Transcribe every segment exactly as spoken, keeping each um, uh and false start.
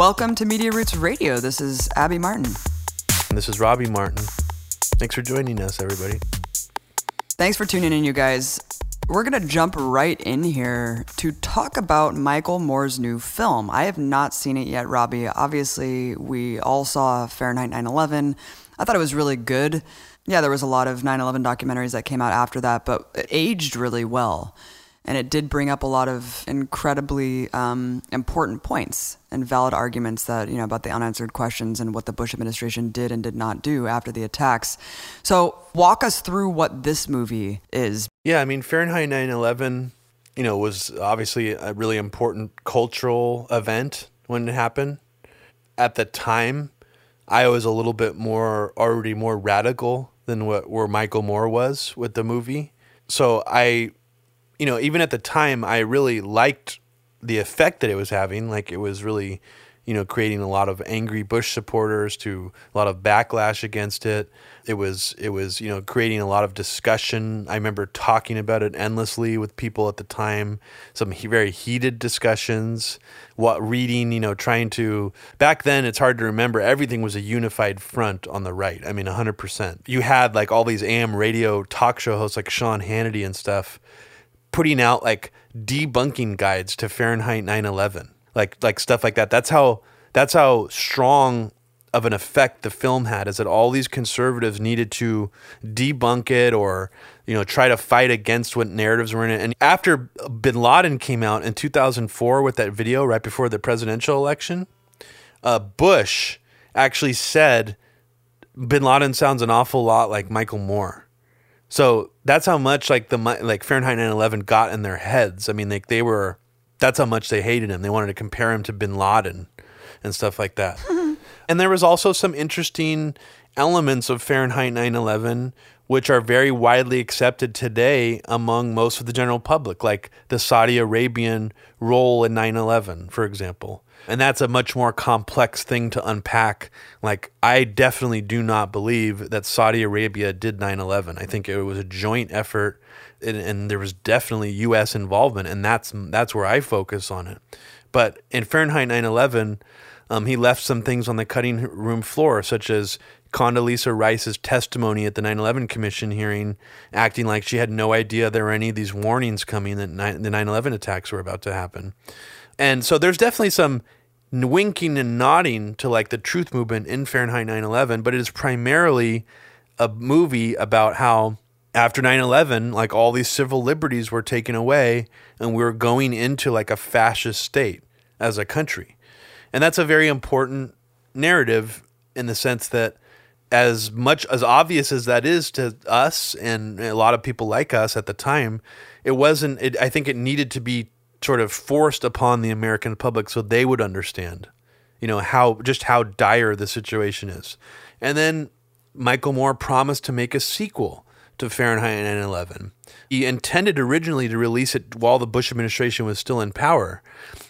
Welcome to Media Roots Radio. This is Abby Martin. And this is Robbie Martin. Thanks for joining us, everybody. Thanks for tuning in, you guys. We're going to jump right in here to talk about Michael Moore's new film. I have not seen it yet, Robbie. Obviously, we all saw Fahrenheit nine eleven. I thought it was really good. Yeah, there was a lot of nine eleven documentaries that came out after that, but it aged really well. And it did bring up a lot of incredibly um, important points and valid arguments that, you know, about the unanswered questions and what the Bush administration did and did not do after the attacks. So walk us through what this movie is. Yeah, I mean, Fahrenheit nine eleven, you know, was obviously a really important cultural event when it happened. At the time, I was a little bit more already more radical than what where Michael Moore was with the movie. So I... You know, even at the time, I really liked the effect that it was having. Like, it was really, you know, creating a lot of angry Bush supporters to a lot of backlash against it. It was, it was, you know, creating a lot of discussion. I remember talking about it endlessly with people at the time, some he- very heated discussions, what reading, you know, trying to, back then it's hard to remember. Everything was a unified front on the right. I mean, a hundred percent. You had like all these A M radio talk show hosts like Sean Hannity and stuff, putting out like debunking guides to Fahrenheit nine eleven, like like stuff like that. That's how that's how strong of an effect the film had, is that all these conservatives needed to debunk it or, you know, try to fight against what narratives were in it. And after bin Laden came out in two thousand four with that video right before the presidential election, uh, Bush actually said, bin Laden sounds an awful lot like Michael Moore. So that's how much like the like Fahrenheit nine eleven got in their heads. I mean, like they were, that's how much they hated him. They wanted to compare him to bin Laden and stuff like that. And there was also some interesting elements of Fahrenheit nine eleven, which are very widely accepted today among most of the general public, like the Saudi Arabian role in nine eleven, for example. And that's a much more complex thing to unpack. Like, I definitely do not believe that Saudi Arabia did nine eleven. I think it was a joint effort, and, and there was definitely U S involvement, and that's that's where I focus on it. But in Fahrenheit nine eleven, um, he left some things on the cutting room floor, such as Condoleezza Rice's testimony at the nine eleven Commission hearing, acting like she had no idea there were any of these warnings coming that nine, the nine eleven attacks were about to happen. And so there's definitely some winking and nodding to like the truth movement in Fahrenheit nine eleven, but it is primarily a movie about how after nine eleven, like all these civil liberties were taken away and we were going into like a fascist state as a country. And that's a very important narrative in the sense that as much as obvious as that is to us and a lot of people like us at the time, it wasn't, it, I think it needed to be sort of forced upon the American public so they would understand, you know, how just how dire the situation is. And then Michael Moore promised to make a sequel to Fahrenheit nine eleven. He intended originally to release it while the Bush administration was still in power.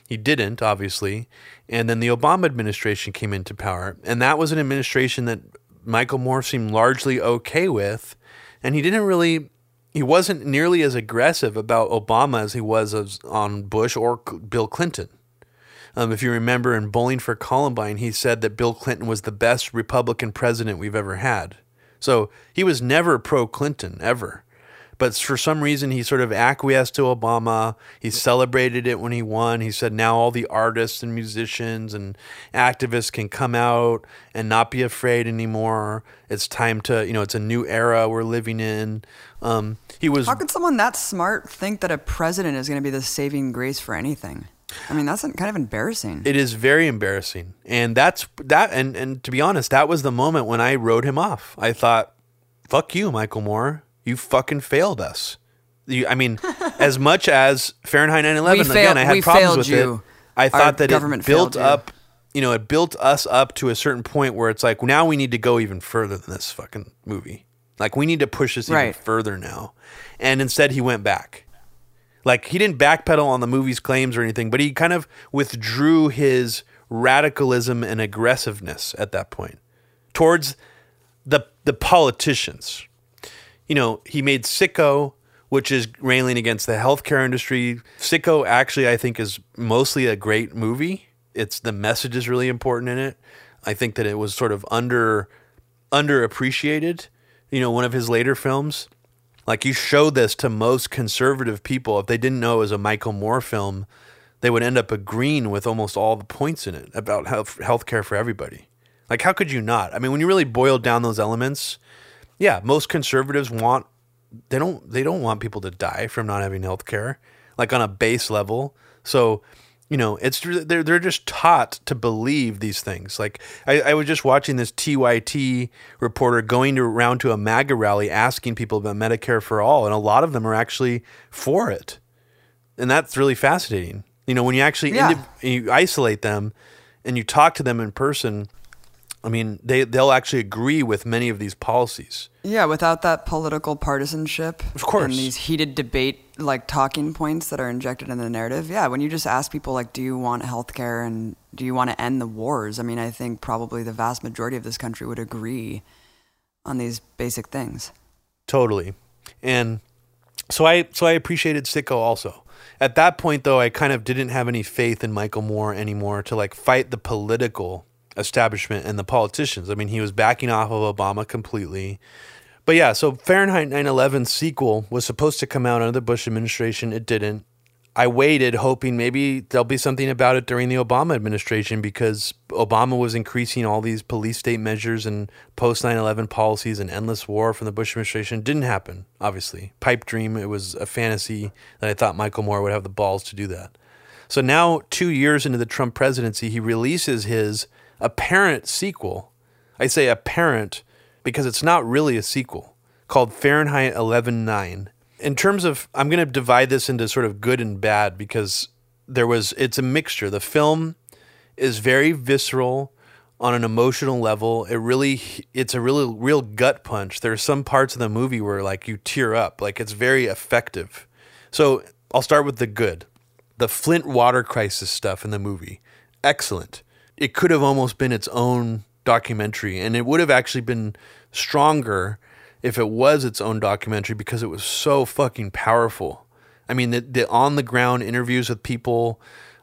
He didn't, obviously. And then the Obama administration came into power. And that was an administration that Michael Moore seemed largely okay with. And he didn't really... He wasn't nearly as aggressive about Obama as he was as on Bush or Bill Clinton. Um, if you remember in Bowling for Columbine, he said that Bill Clinton was the best Republican president we've ever had. So he was never pro-Clinton, ever. But for some reason, he sort of acquiesced to Obama. He celebrated it when he won. He said now all the artists and musicians and activists can come out and not be afraid anymore. It's time to, you know, it's a new era we're living in. Um, he was. How could someone that smart think that a president is going to be the saving grace for anything? I mean, that's kind of embarrassing. It is very embarrassing. And that's that. And, and to be honest, that was the moment when I wrote him off. I thought, fuck you, Michael Moore. You fucking failed us. You, I mean, as much as Fahrenheit nine eleven, fail- again, I had problems with you. it. I thought Our that government it built up, you. you know, it built us up to a certain point where it's like, now we need to go even further than this fucking movie. Like, we need to push this right. even further now. And instead, he went back. Like, he didn't backpedal on the movie's claims or anything, but he kind of withdrew his radicalism and aggressiveness at that point towards the the politicians. You know, he made Sicko, which is railing against the healthcare industry. Sicko actually, I think, is mostly a great movie. it's the message is really important in it. I think that it was sort of under underappreciated. You know, one of his later films, like, you show this to most conservative people, if they didn't know it was a Michael Moore film, they would end up agreeing with almost all the points in it about health healthcare for everybody. Like, how could you not? I mean, when you really boil down those elements, yeah, most conservatives want they don't they don't want people to die from not having healthcare, like on a base level. So, you know, it's they're they're just taught to believe these things. Like, I, I was just watching this T Y T reporter going to, around to a MAGA rally asking people about Medicare for all, and a lot of them are actually for it, and that's really fascinating. You know, when you actually yeah. end up, you isolate them and you talk to them in person, I mean, they they'll actually agree with many of these policies. Yeah, without that political partisanship, of course, and these heated debate like talking points that are injected in the narrative. Yeah, when you just ask people, like, do you want healthcare and do you want to end the wars? I mean, I think probably the vast majority of this country would agree on these basic things. Totally. And so I so I appreciated Sicko also. At that point, though, I kind of didn't have any faith in Michael Moore anymore to, like, fight the political establishment and the politicians. I mean, he was backing off of Obama completely. But yeah, so Fahrenheit nine eleven sequel was supposed to come out under the Bush administration. It didn't. I waited, hoping maybe there'll be something about it during the Obama administration, because Obama was increasing all these police state measures and post nine eleven policies and endless war from the Bush administration. Didn't happen, obviously. Pipe dream. It was a fantasy that I thought Michael Moore would have the balls to do that. So now, two years into the Trump presidency, he releases his apparent sequel. I say apparent because it's not really a sequel, called Fahrenheit eleven nine. In terms of, I'm going to divide this into sort of good and bad, because there was, it's a mixture. The film is very visceral on an emotional level. It really, it's a really real gut punch. There are some parts of the movie where, like, you tear up, like, it's very effective. So I'll start with the good. The Flint water crisis stuff in the movie. Excellent. It could have almost been its own documentary, and it would have actually been stronger if it was its own documentary, because it was so fucking powerful. I mean, the, the on-the-ground interviews with people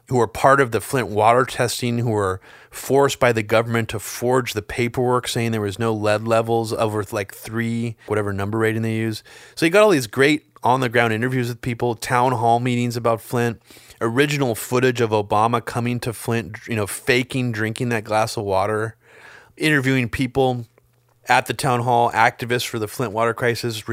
who were part of the Flint water testing, who were forced by the government to forge the paperwork saying there was no lead levels over, like, three, whatever number rating they use. So you got all these great on-the-ground interviews with people, town hall meetings about Flint, original footage of Obama coming to Flint, you know, faking drinking that glass of water, interviewing people at the town hall, activists for the Flint water crisis,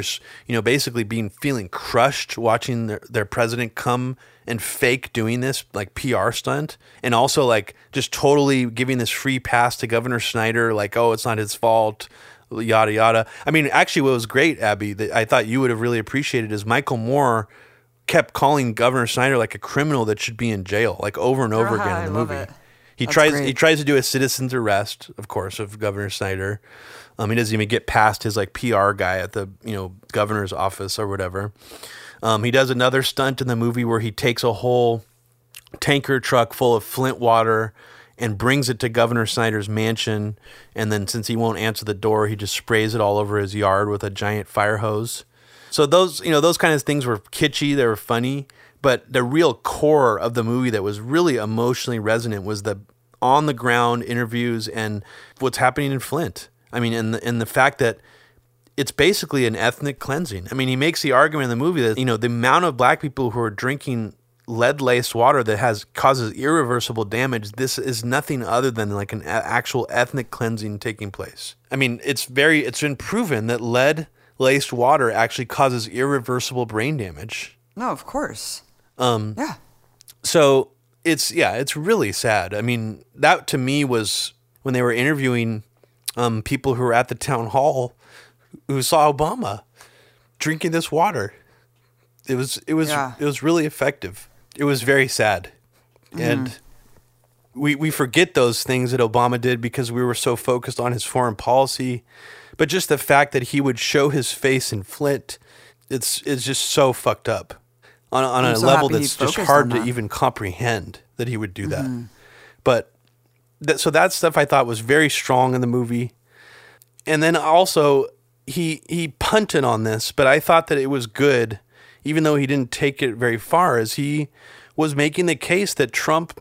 you know, basically being feeling crushed watching their, their president come and fake doing this, like, P R stunt, and also, like, just totally giving this free pass to Governor Snyder, like, oh, it's not his fault, yada yada. I mean, actually, what was great, Abby, that I thought you would have really appreciated, is Michael Moore kept calling Governor Snyder like a criminal that should be in jail, like, over and over again in the movie. It. He That's tries great. He tries to do a citizen's arrest, of course, of Governor Snyder. Um, he doesn't even get past his, like, P R guy at the, you know, governor's office or whatever. Um, he does another stunt in the movie where he takes a whole tanker truck full of Flint water and brings it to Governor Snyder's mansion. And then, since he won't answer the door, he just sprays it all over his yard with a giant fire hose. So those, you know, those kind of things were kitschy. They were funny. But the real core of the movie that was really emotionally resonant was the on-the-ground interviews and what's happening in Flint. I mean, and the, and the fact that it's basically an ethnic cleansing. I mean, he makes the argument in the movie that, you know, the amount of black people who are drinking lead-laced water that has causes irreversible damage, this is nothing other than, like, an a- actual ethnic cleansing taking place. I mean, it's very it's been proven that lead-laced water actually causes irreversible brain damage. No, of course. Um, yeah. So it's, yeah, it's really sad. I mean, that to me was when they were interviewing um, people who were at the town hall who saw Obama drinking this water. It was, it was, yeah. it was really effective. It was very sad. Mm-hmm. And we, we forget those things that Obama did because we were so focused on his foreign policy, but just the fact that he would show his face in Flint, it's, it's just so fucked up. On, on a so level that's just hard to even comprehend that he would do that. Mm-hmm. But that, so that stuff I thought was very strong in the movie. And then also he, he punted on this, but I thought that it was good, even though he didn't take it very far, as he was making the case that Trump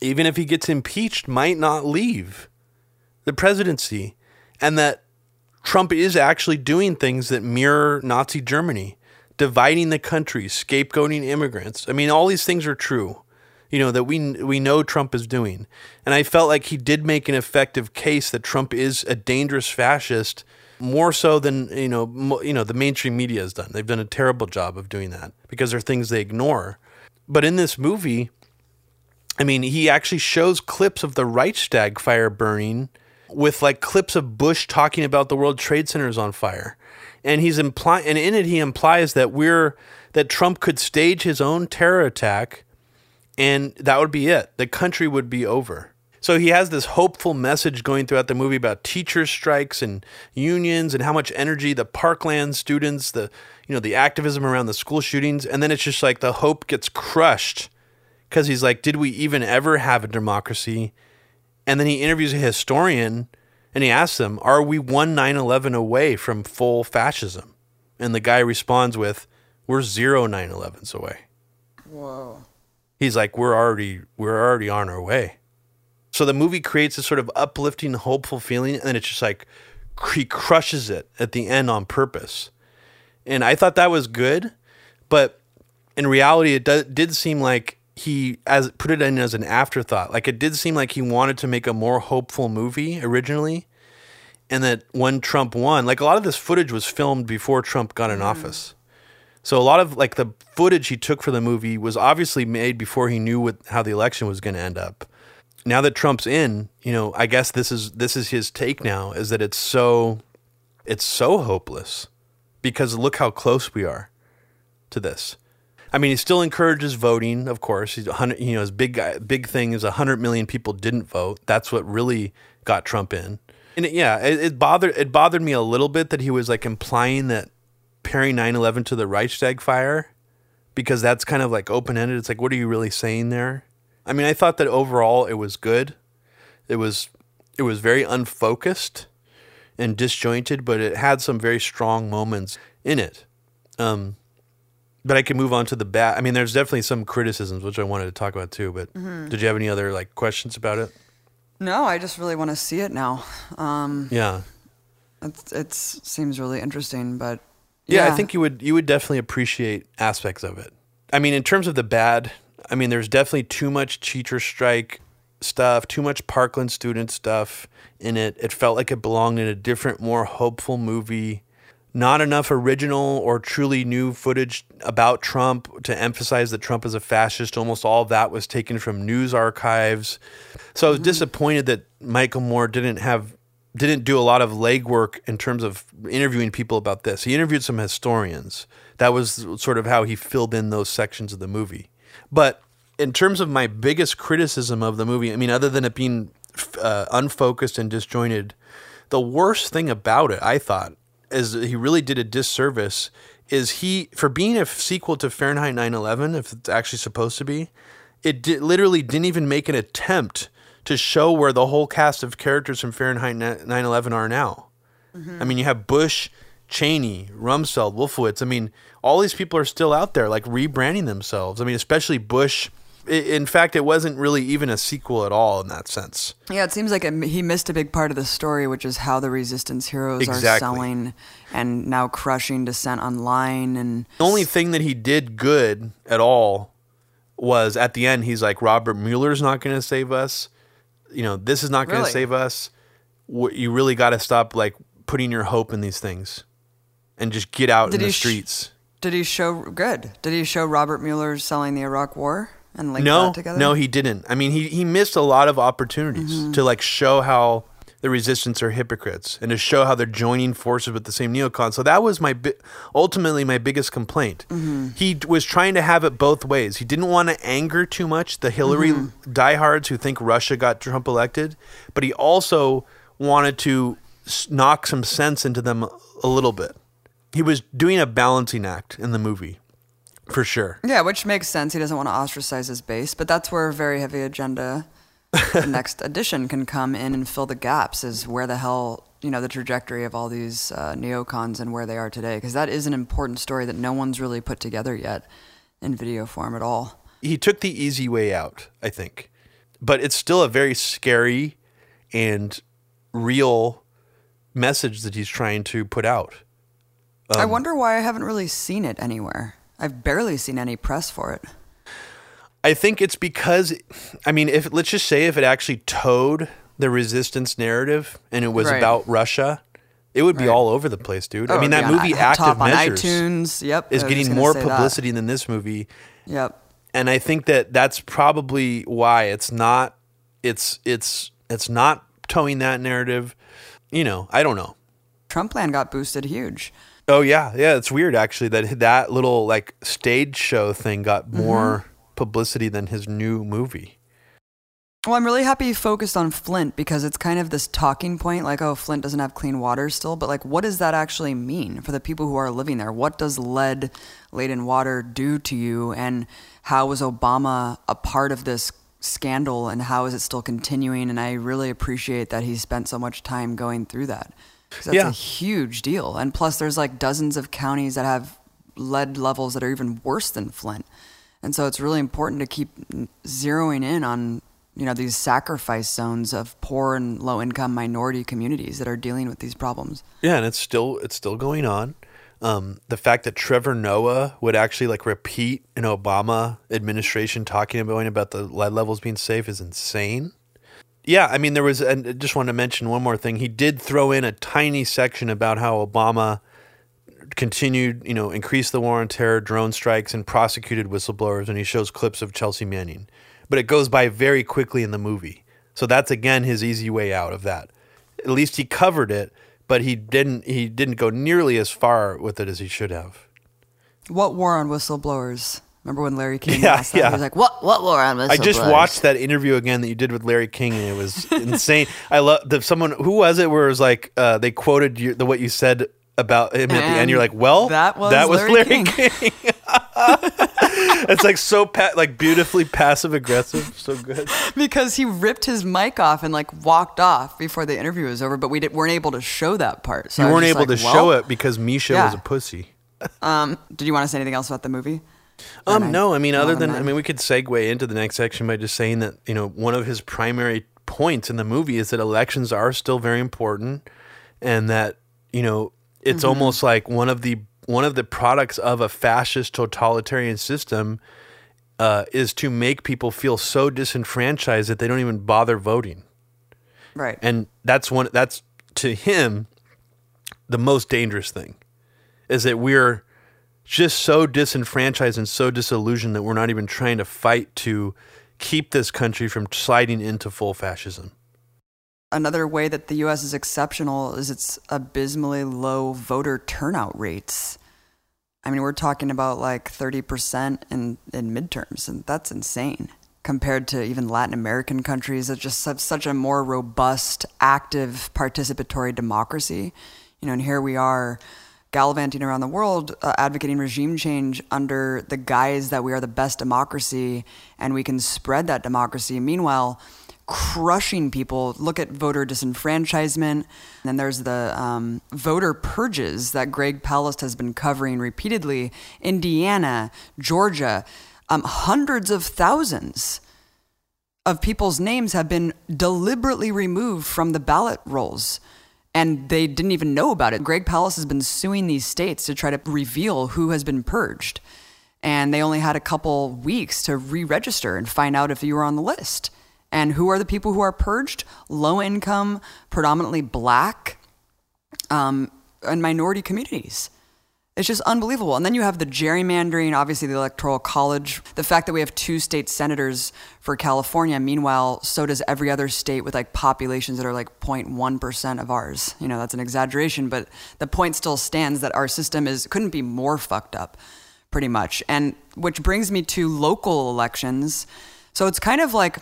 even if he gets impeached, might not leave the presidency, and that Trump is actually doing things that mirror Nazi Germany, dividing the country, scapegoating immigrants. I mean, all these things are true, you know, that we we know Trump is doing. And I felt like he did make an effective case that Trump is a dangerous fascist, more so than, you know, mo- you know, the mainstream media has done. They've done a terrible job of doing that because they're things they ignore. But in this movie, I mean, he actually shows clips of the Reichstag fire burning with like clips of Bush talking about the World Trade Center is on fire. And he's imply- and in it he implies that we're that Trump could stage his own terror attack and that would be it. The country would be over. So he has this hopeful message going throughout the movie about teacher strikes and unions and how much energy the Parkland students, the you know, the activism around the school shootings, and then it's just like the hope gets crushed because he's like, did we even ever have a democracy? And then he interviews a historian and he asks them, are we one nine eleven away from full fascism? And the guy responds with, we're zero nine elevens away. Whoa. He's like, we're already, we're already on our way. So the movie creates this sort of uplifting, hopeful feeling. And then it's just like, he crushes it at the end on purpose. And I thought that was good. But in reality, it do- did seem like, he as put it in as an afterthought. Like it did seem like he wanted to make a more hopeful movie originally, and that when Trump won, like a lot of this footage was filmed before Trump got in mm. office. So a lot of like the footage he took for the movie was obviously made before he knew what, how the election was going to end up. Now that Trump's in, you know, I guess this is this is his take now, is that it's so it's so hopeless because look how close we are to this. I mean, he still encourages voting, of course. He's one hundred, you know, his big guy, big thing is one hundred million people didn't vote. That's what really got Trump in. And it, yeah, it, it bothered it bothered me a little bit that he was like implying that pairing nine eleven to the Reichstag fire, because that's kind of like open-ended. It's like, what are you really saying there? I mean, I thought that overall it was good. It was it was very unfocused and disjointed, but it had some very strong moments in it. Um But I can move on to the bad. I mean, there's definitely some criticisms, which I wanted to talk about too. But mm-hmm. Did you have any other like questions about it? No, I just really want to see it now. Um, yeah, it's it seems really interesting. But yeah. yeah, I think you would you would definitely appreciate aspects of it. I mean, in terms of the bad, I mean, there's definitely too much teacher strike stuff, too much Parkland student stuff in it. It felt like it belonged in a different, more hopeful movie. Not enough original or truly new footage about Trump to emphasize that Trump is a fascist. Almost all that was taken from news archives. So I was mm-hmm. disappointed that Michael Moore didn't have didn't do a lot of legwork in terms of interviewing people about this. He interviewed some historians. That was sort of how he filled in those sections of the movie. But in terms of my biggest criticism of the movie, I mean, other than it being uh, unfocused and disjointed, the worst thing about it, I thought, is he really did a disservice, is he, for being a sequel to Fahrenheit nine eleven, if it's actually supposed to be, it di- literally didn't even make an attempt to show where the whole cast of characters from Fahrenheit nine eleven are now. Mm-hmm. I mean, you have Bush, Cheney, Rumsfeld, Wolfowitz. I mean, all these people are still out there, like rebranding themselves. I mean, especially Bush. In fact, it wasn't really even a sequel at all in that sense. Yeah, it seems like it, he missed a big part of the story, which is how the resistance heroes exactly. are selling and now crushing dissent online. And the only thing that he did good at all was at the end, he's like, Robert Mueller's not going to save us. You know, this is not going to really? save us. You really got to stop like putting your hope in these things and just get out did in the sh- streets. Did he show good? Did he show Robert Mueller selling the Iraq War? And like no, no, he didn't. I mean, he, he missed a lot of opportunities mm-hmm. to like show how the resistance are hypocrites and to show how they're joining forces with the same neocons. So that was my bi- ultimately my biggest complaint. Mm-hmm. He was trying to have it both ways. He didn't want to anger too much the Hillary mm-hmm. diehards who think Russia got Trump elected, but he also wanted to knock some sense into them a little bit. He was doing a balancing act in the movie. For sure. Yeah, which makes sense. He doesn't want to ostracize his base, but that's where a very heavy agenda, the next edition, can come in and fill the gaps, is where the hell, you know, the trajectory of all these uh, neocons and where they are today, because that is an important story that no one's really put together yet in video form at all. He took the easy way out, I think. But it's still a very scary and real message that he's trying to put out. Um, I wonder why I haven't really seen it anywhere. I've barely seen any press for it. I think it's because, I mean, if let's just say if it actually towed the resistance narrative and it was right. about Russia, it would be right. all over the place, dude. Oh, I mean, that movie on, Active Measures iTunes. Yep, is getting more publicity that. than this movie. Yep. And I think that that's probably why it's not it's it's it's not towing that narrative. You know, I don't know. Trump land got boosted huge. Oh yeah, yeah. It's weird actually that that little like stage show thing got more mm-hmm. publicity than his new movie. Well, I'm really happy you focused on Flint because it's kind of this talking point, like, oh, Flint doesn't have clean water still, but like, what does that actually mean for the people who are living there? What does lead-laden water do to you? And how was Obama a part of this scandal and how is it still continuing? And I really appreciate that he spent so much time going through that. That's yeah. a huge deal. And plus there's like dozens of counties that have lead levels that are even worse than Flint. And so it's really important to keep zeroing in on, you know, these sacrifice zones of poor and low income minority communities that are dealing with these problems. Yeah. And it's still, it's still going on. Um, the fact that Trevor Noah would actually like repeat an Obama administration talking about, about the lead levels being safe is insane. Yeah, I mean, there was, and I just wanted to mention one more thing. He did throw in a tiny section about how Obama continued, you know, increased the war on terror, drone strikes, and prosecuted whistleblowers, and he shows clips of Chelsea Manning. But it goes by very quickly in the movie. So that's, again, his easy way out of that. At least he covered it. But he didn't. He didn't go nearly as far with it as he should have. What war on whistleblowers? Remember when Larry King yeah, asked that? Yeah. He was like, "What? What war on whistleblowers?" I just watched that interview again that you did with Larry King, and it was insane. I love that someone who was it where it was like uh, they quoted you, the what you said about him and at the end. You're like, "Well, that was, that was Larry, Larry King." King. It's like so pa- like beautifully passive aggressive, so good. Because he ripped his mic off and like walked off before the interview was over, but we didn't, weren't able to show that part. So you weren't able like, to well, show it because Misha yeah. was a pussy. um, did you want to say anything else about the movie? Um, I, no, I mean other than I mean we could segue into the next section by just saying that you know one of his primary points in the movie is that elections are still very important, and that you know it's mm-hmm. almost like one of the. One of the products of a fascist totalitarian system uh, is to make people feel so disenfranchised that they don't even bother voting. Right. And that's one, that's to him, the most dangerous thing is that we're just so disenfranchised and so disillusioned that we're not even trying to fight to keep this country from sliding into full fascism. Another way that the U S is exceptional is its abysmally low voter turnout rates. I mean, we're talking about like thirty percent in, in midterms, and that's insane compared to even Latin American countries that just have such a more robust, active, participatory democracy. You know, and here we are gallivanting around the world, uh, advocating regime change under the guise that we are the best democracy and we can spread that democracy. Meanwhile, crushing people. Look at voter disenfranchisement. And then there's the um, voter purges that Greg Palast has been covering repeatedly. Indiana, Georgia, um, hundreds of thousands of people's names have been deliberately removed from the ballot rolls. And they didn't even know about it. Greg Palast has been suing these states to try to reveal who has been purged. And they only had a couple weeks to re-register and find out if you were on the list. And who are the people who are purged? Low income, predominantly black, um, and minority communities. It's just unbelievable. And then you have the gerrymandering, obviously the Electoral College, the fact that we have two state senators for California. Meanwhile, so does every other state with like populations that are like zero point one percent of ours. You know, that's an exaggeration, but the point still stands that our system is couldn't be more fucked up, pretty much. And which brings me to local elections. So it's kind of like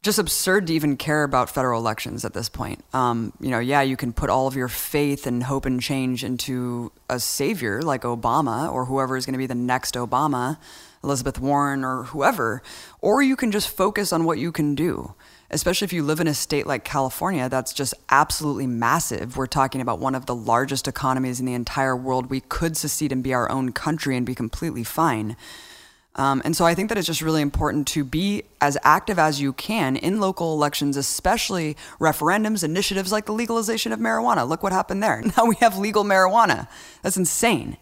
just absurd to even care about federal elections at this point. Um, you know, yeah, you can put all of your faith and hope and change into a savior like Obama or whoever is going to be the next Obama, Elizabeth Warren or whoever, or you can just focus on what you can do, especially if you live in a state like California that's just absolutely massive. We're talking about one of the largest economies in the entire world. We could secede and be our own country and be completely fine. Um, and so I think that it's just really important to be as active as you can in local elections, especially referendums, initiatives like the legalization of marijuana. Look what happened there. Now we have legal marijuana. That's insane.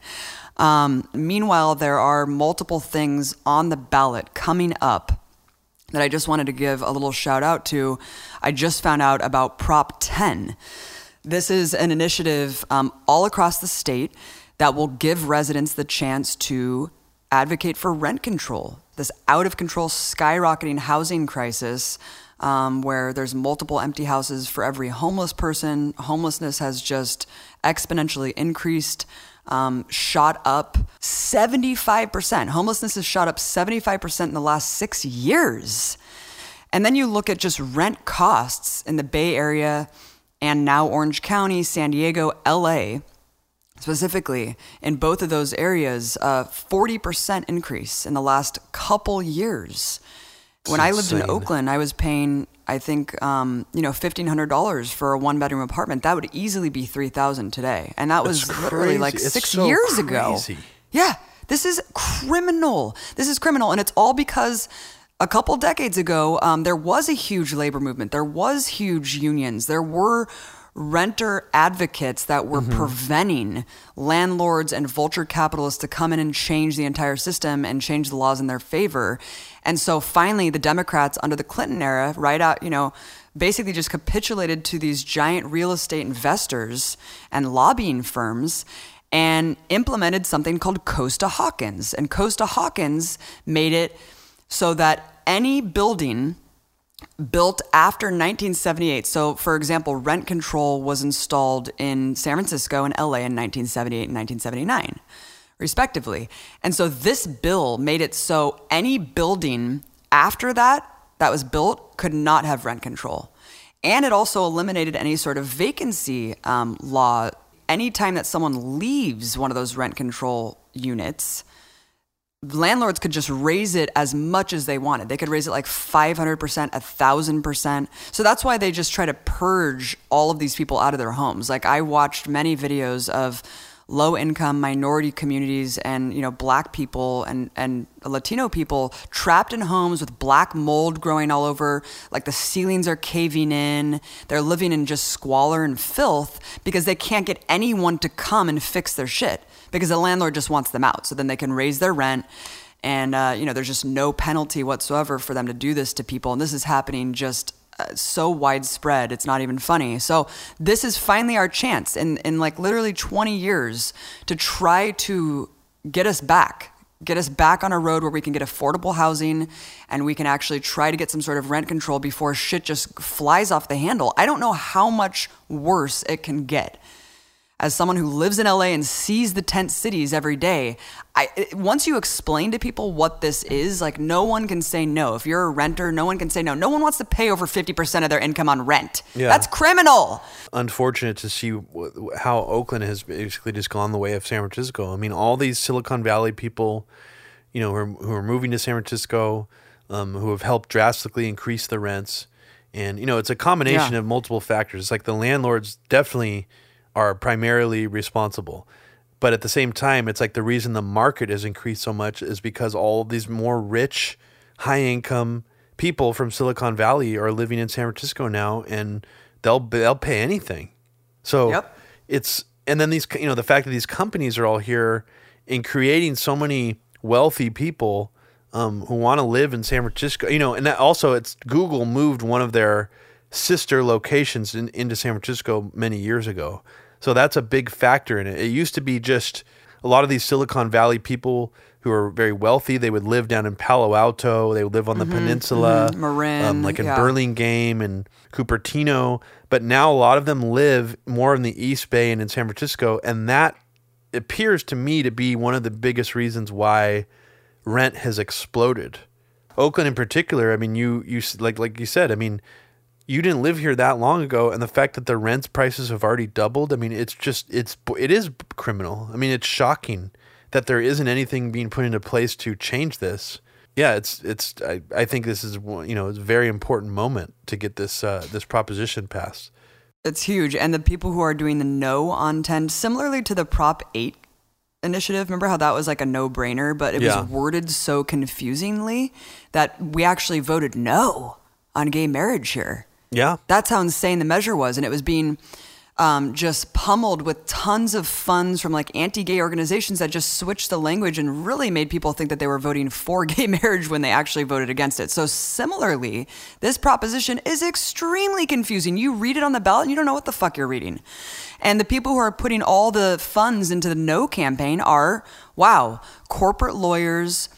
Um, meanwhile, there are multiple things on the ballot coming up that I just wanted to give a little shout out to. I just found out about Prop ten. This is an initiative um, all across the state that will give residents the chance to advocate for rent control, this out-of-control, skyrocketing housing crisis um, where there's multiple empty houses for every homeless person. Homelessness has just exponentially increased, um, shot up seventy-five percent. Homelessness has shot up seventy-five percent in the last six years. And then you look at just rent costs in the Bay Area and now Orange County, San Diego, L A, specifically, in both of those areas, a forty percent increase in the last couple years. It's when insane. I lived in Oakland, I was paying, I think, um, you know, fifteen hundred dollars for a one-bedroom apartment. That would easily be three thousand dollars today. And that was That's literally crazy. like it's six so years crazy. ago. Yeah, this is criminal. This is criminal. And it's all because a couple decades ago, um, there was a huge labor movement. There was huge unions. There were renter advocates that were mm-hmm. preventing landlords and vulture capitalists to come in and change the entire system and change the laws in their favor. And so finally, the Democrats under the Clinton era, right out, you know, basically just capitulated to these giant real estate investors and lobbying firms and implemented something called Costa Hawkins. And Costa Hawkins made it so that any building built after nineteen seventy-eight. So, for example, rent control was installed in San Francisco and L A in nineteen seventy-eight and nineteen seventy-nine, respectively. And so this bill made it so any building after that that was built could not have rent control. And it also eliminated any sort of vacancy um, law. Anytime that someone leaves one of those rent control units, landlords could just raise it as much as they wanted. They could raise it like five hundred percent, one thousand percent. So that's why they just try to purge all of these people out of their homes. Like, I watched many videos of low-income minority communities and, you know, black people and, and Latino people trapped in homes with black mold growing all over. Like, the ceilings are caving in. They're living in just squalor and filth because they can't get anyone to come and fix their shit, because the landlord just wants them out. So then they can raise their rent. And, uh, you know, there's just no penalty whatsoever for them to do this to people. And this is happening just uh, so widespread. It's not even funny. So this is finally our chance in, in like literally twenty years to try to get us back, get us back on a road where we can get affordable housing and we can actually try to get some sort of rent control before shit just flies off the handle. I don't know how much worse it can get. As someone who lives in L A and sees the tent cities every day, I, it, once you explain to people what this is, like, no one can say no. If you're a renter, no one can say no. No one wants to pay over fifty percent of their income on rent. Yeah. That's criminal. Unfortunate to see w- how Oakland has basically just gone the way of San Francisco. I mean, all these Silicon Valley people, you know, who are, who are moving to San Francisco, um, who have helped drastically increase the rents. And, you know, it's a combination yeah. of multiple factors. It's like the landlords definitely are primarily responsible. But at the same time, it's like the reason the market has increased so much is because all of these more rich, high-income people from Silicon Valley are living in San Francisco now, and they'll they'll pay anything. So yep. it's and then these you know the fact that these companies are all here and creating so many wealthy people um, who want to live in San Francisco, you know, and that also it's Google moved one of their sister locations in, into San Francisco many years ago. So that's a big factor in it. It used to be just a lot of these Silicon Valley people who are very wealthy. They would live down in Palo Alto. They would live on the mm-hmm, peninsula, mm-hmm. Marin, um, like in yeah. Burlingame and Cupertino. But now a lot of them live more in the East Bay and in San Francisco. And that appears to me to be one of the biggest reasons why rent has exploded. Oakland in particular, I mean, you you like like you said, I mean, you didn't live here that long ago, and the fact that the rent prices have already doubled, I mean, it's just, it's, it is criminal. I mean, it's shocking that there isn't anything being put into place to change this. Yeah, it's, it's, I, I think this is, you know, it's a very important moment to get this, uh, this proposition passed. It's huge. And the people who are doing the no on ten, similarly to the Prop eight initiative. Remember how that was like a no-brainer, but it yeah. was worded so confusingly that we actually voted no on gay marriage here. Yeah. That's how insane the measure was. And it was being um, just pummeled with tons of funds from like anti-gay organizations that just switched the language and really made people think that they were voting for gay marriage when they actually voted against it. So similarly, this proposition is extremely confusing. You read it on the ballot and you don't know what the fuck you're reading. And the people who are putting all the funds into the no campaign are, wow, corporate lawyers,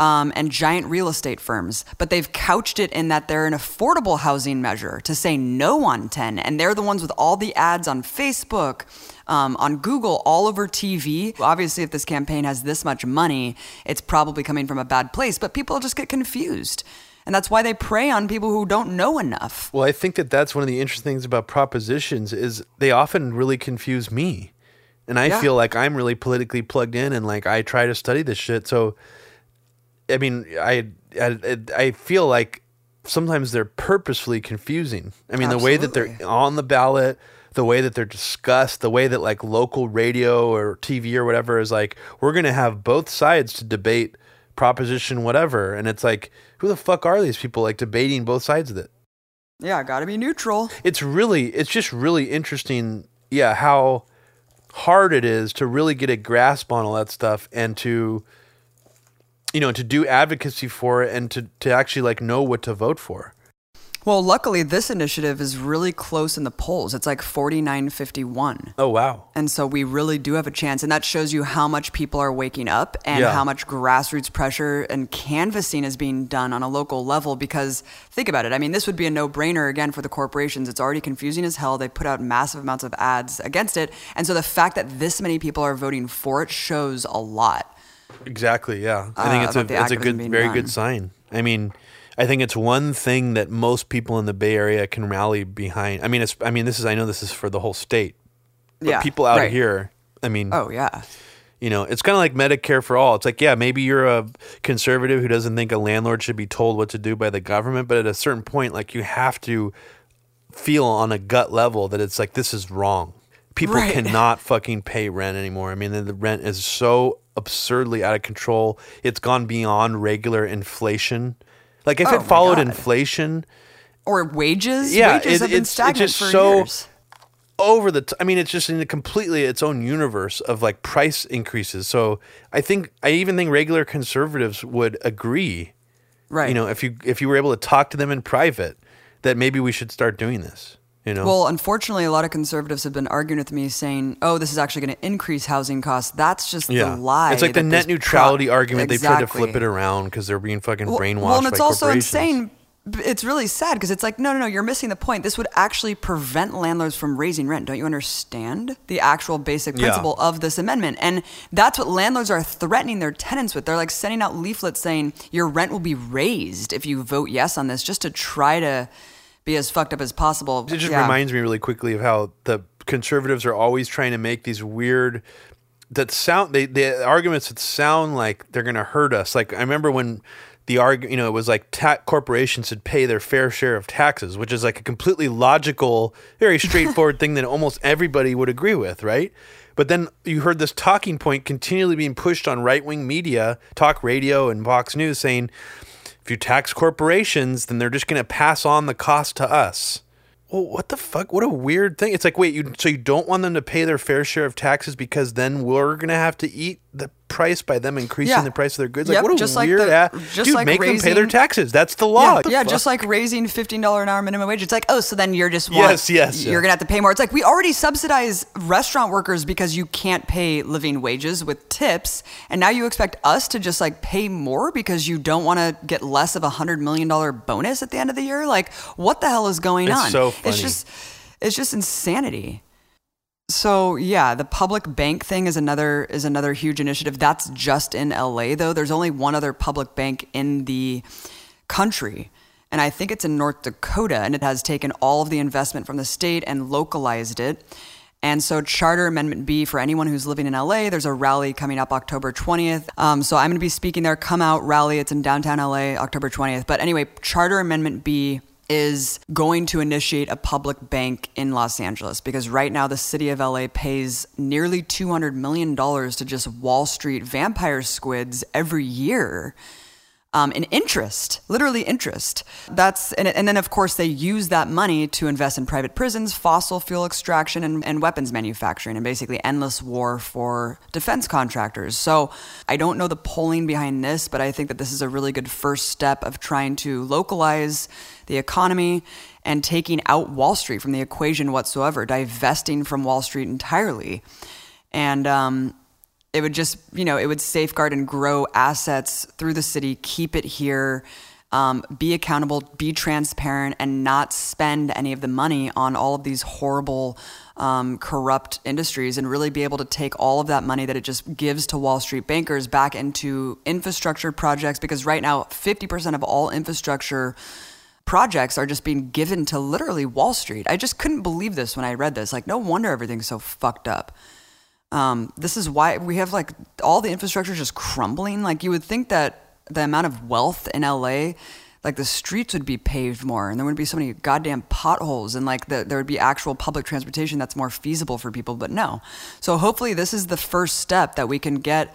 Um, and giant real estate firms, but they've couched it in that they're an affordable housing measure to say no on ten, and they're the ones with all the ads on Facebook, um, on Google, all over T V. Obviously, if this campaign has this much money, it's probably coming from a bad place, but people just get confused, and that's why they prey on people who don't know enough. Well, I think that that's one of the interesting things about propositions is they often really confuse me, and I yeah. feel like I'm really politically plugged in, and like I try to study this shit, so... I mean, I, I I feel like sometimes they're purposefully confusing. I mean, Absolutely. The way that they're on the ballot, the way that they're discussed, the way that like local radio or T V or whatever is like, we're going to have both sides to debate proposition whatever. And it's like, who the fuck are these people like debating both sides of it? Yeah, got to be neutral. It's really, it's just really interesting, yeah, how hard it is to really get a grasp on all that stuff and to... you know, to do advocacy for it and to, to actually like know what to vote for. Well, luckily this initiative is really close in the polls. It's like forty-nine fifty-one. Oh, wow. And so we really do have a chance. And that shows you how much people are waking up and yeah. how much grassroots pressure and canvassing is being done on a local level. Because think about it. I mean, this would be a no-brainer again for the corporations. It's already confusing as hell. They put out massive amounts of ads against it. And so the fact that this many people are voting for it shows a lot. Exactly, yeah. I think uh, it's a it's a good, very done. good sign. I mean, I think it's one thing that most people in the Bay Area can rally behind. I mean, it's I mean, this is I know this is for the whole state, but yeah, people out right. here. I mean, oh yeah, you know, it's kind of like Medicare for all. It's like, yeah, maybe you're a conservative who doesn't think a landlord should be told what to do by the government, but at a certain point, like you have to feel on a gut level that it's like this is wrong. People right. cannot fucking pay rent anymore. I mean, the, the rent is so absurdly out of control. It's gone beyond regular inflation. Like if oh it followed inflation or wages, yeah, wages it, have been stagnant it's just for so years. Over the t- I mean, it's just in a completely its own universe of like price increases. So I think I even think regular conservatives would agree, right? You know, if you if you were able to talk to them in private, that maybe we should start doing this. You know? Well, unfortunately, a lot of conservatives have been arguing with me saying, oh, this is actually going to increase housing costs. That's just yeah. the lie. It's like the net neutrality pro- argument. Exactly. They try to flip it around because they're being fucking well, brainwashed well, and it's by also corporations. Insane. It's really sad because it's like, no, no, no, you're missing the point. This would actually prevent landlords from raising rent. Don't you understand the actual basic principle yeah. of this amendment? And that's what landlords are threatening their tenants with. They're like sending out leaflets saying your rent will be raised if you vote yes on this, just to try to be as fucked up as possible. It just yeah. reminds me really quickly of how the conservatives are always trying to make these weird that sound they the arguments that sound like they're going to hurt us. Like I remember when the arg you know it was like ta- corporations should pay their fair share of taxes, which is like a completely logical, very straightforward thing that almost everybody would agree with, right? But then you heard this talking point continually being pushed on right-wing media, talk radio and Fox News saying, if you tax corporations, then they're just going to pass on the cost to us. Well, what the fuck? What a weird thing. It's like, wait, you so you don't want them to pay their fair share of taxes because then we're going to have to eat the price by them increasing yeah. the price of their goods? Yep, like, what a just weird like the, ass. Just dude, like make raising, them pay their taxes. That's the law. Yeah, the yeah just like raising fifteen dollars an hour minimum wage. It's like, oh, so then you're just want, yes, yes, you're yeah. going to have to pay more. It's like, we already subsidize restaurant workers because you can't pay living wages with tips. And now you expect us to just like pay more because you don't want to get less of a one hundred million dollars bonus at the end of the year? Like, what the hell is going it's on? It's so funny. It's just, it's just insanity. So yeah, the public bank thing is another is another huge initiative. That's just in L A though. There's only one other public bank in the country, and I think it's in North Dakota, and it has taken all of the investment from the state and localized it. And so Charter Amendment B, for anyone who's living in L A, there's a rally coming up October twentieth. Um, so I'm going to be speaking there. Come out, rally. It's in downtown L A, October twentieth. But anyway, Charter Amendment B is going to initiate a public bank in Los Angeles, because right now the city of L A pays nearly two hundred million dollars to just Wall Street vampire squids every year um, in interest, literally interest. That's and, and then, of course, they use that money to invest in private prisons, fossil fuel extraction, and, and weapons manufacturing, and basically endless war for defense contractors. So I don't know the polling behind this, but I think that this is a really good first step of trying to localize the economy, and taking out Wall Street from the equation whatsoever, divesting from Wall Street entirely. And um, it would just, you know, it would safeguard and grow assets through the city, keep it here, um, be accountable, be transparent, and not spend any of the money on all of these horrible, um, corrupt industries, and really be able to take all of that money that it just gives to Wall Street bankers back into infrastructure projects, because right now fifty percent of all infrastructure projects are just being given to literally Wall Street. I just couldn't believe this when I read this. Like, no wonder everything's so fucked up. Um, this is why we have like all the infrastructure just crumbling. Like, you would think that the amount of wealth in L A, like the streets would be paved more, and there wouldn't be so many goddamn potholes, and like the, there would be actual public transportation that's more feasible for people, but no. So hopefully this is the first step that we can get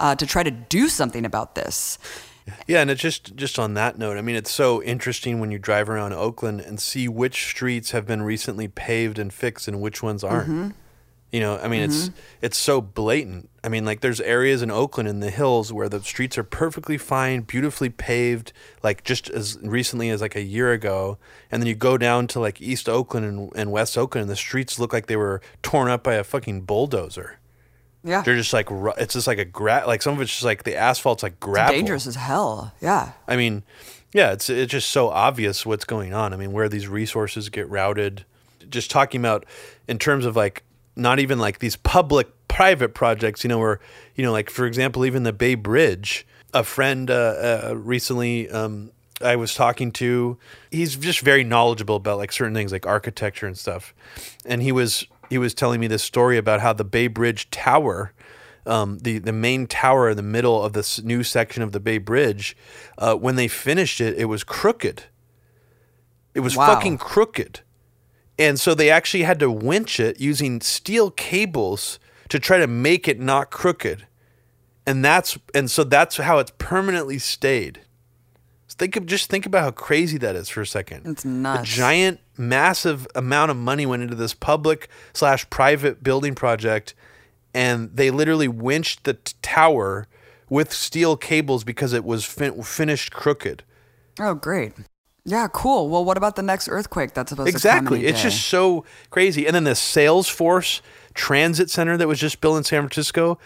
uh, to try to do something about this. Yeah, and it's just, just on that note, I mean, it's so interesting when you drive around Oakland and see which streets have been recently paved and fixed and which ones aren't. Mm-hmm. You know, I mean, mm-hmm. it's it's so blatant. I mean, like, there's areas in Oakland in the hills where the streets are perfectly fine, beautifully paved, like just as recently as like a year ago. And then you go down to like East Oakland and, and West Oakland, and the streets look like they were torn up by a fucking bulldozer. Yeah, they're just like, it's just like a gra- like some of it's just like the asphalt's like gravel. It's dangerous as hell. Yeah. I mean, yeah, it's it's just so obvious what's going on. I mean, where these resources get routed. Just talking about in terms of like not even like these public private projects, you know, where, you know, like, for example, even the Bay Bridge, a friend uh, uh, recently um, I was talking to, he's just very knowledgeable about like certain things like architecture and stuff. And he was He was telling me this story about how the Bay Bridge Tower, um, the, the main tower in the middle of this new section of the Bay Bridge, uh, when they finished it, it was crooked. It was wow. fucking crooked. And so they actually had to winch it using steel cables to try to make it not crooked. And that's and so that's how it's permanently stayed. So think of, just think about how crazy that is for a second. It's nuts. A giant, massive amount of money went into this public slash private building project, and they literally winched the t- tower with steel cables because it was fin- finished crooked. Oh, great. Yeah, cool. Well, what about the next earthquake that's supposed exactly. to come? Exactly. It's just so crazy. And then the Salesforce Transit Center that was just built in San Francisco,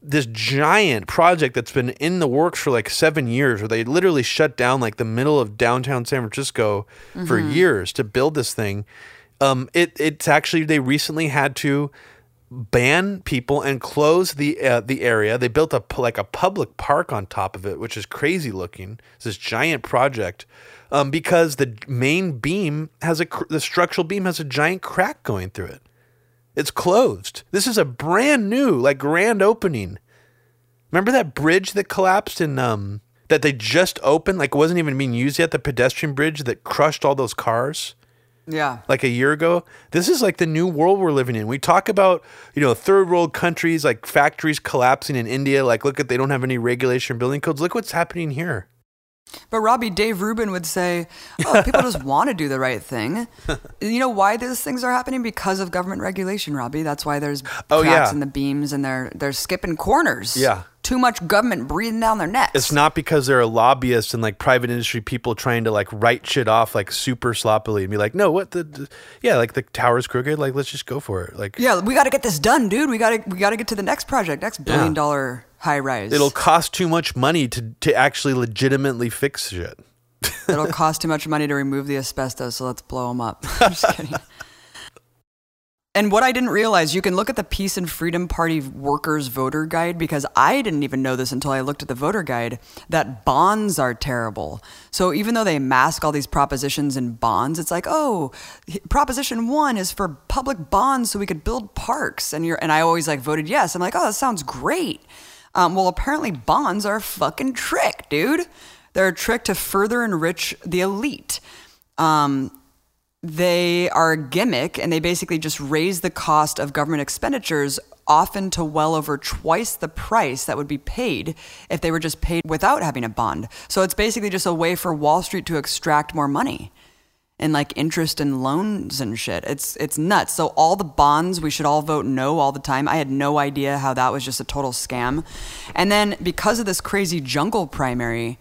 this giant project that's been in the works for like seven years where they literally shut down like the middle of downtown San Francisco mm-hmm. for years to build this thing. Um, it it's actually, they recently had to ban people and close the, uh, the area. They built a, like a public park on top of it, which is crazy looking. It's this giant project um, because the main beam has a, the structural beam has a giant crack going through it. It's closed. This is a brand new, like, grand opening. Remember that bridge that collapsed in, um, that they just opened? Like, wasn't even being used yet, the pedestrian bridge that crushed all those cars? Yeah. Like, a year ago? This is, like, the new world we're living in. We talk about, you know, third world countries, like, factories collapsing in India. Like, look at, they don't have any regulation building codes. Look what's happening here. But Robbie, Dave Rubin would say, oh, people just want to do the right thing. You know why these things are happening? Because of government regulation, Robbie. That's why there's cracks oh, yeah. in the beams and they're they're skipping corners. Yeah. Too much government breathing down their necks. It's not because there are lobbyists and like private industry people trying to like write shit off like super sloppily and be like, no, what the, the yeah, like the tower's crooked. Like, let's just go for it. Like, yeah, we got to get this done, dude. We got to we got to get to the next project, next billion yeah. dollar high rise. It'll cost too much money to, to actually legitimately fix shit. It'll cost too much money to remove the asbestos, so let's blow them up. I'm just kidding. And what I didn't realize, you can look at the Peace and Freedom Party Workers Voter Guide, because I didn't even know this until I looked at the voter guide, that bonds are terrible. So even though they mask all these propositions in bonds, it's like, oh, Proposition one is for public bonds so we could build parks. And you're and I always like voted yes. I'm like, oh, that sounds great. Um, well, apparently bonds are a fucking trick, dude. They're a trick to further enrich the elite. um, they are a gimmick, and they basically just raise the cost of government expenditures often to well over twice the price that would be paid if they were just paid without having a bond. So it's basically just a way for Wall Street to extract more money and like interest and loans and shit. It's it's nuts. So all the bonds, we should all vote no all the time. I had no idea how that was just a total scam. And then because of this crazy jungle primary,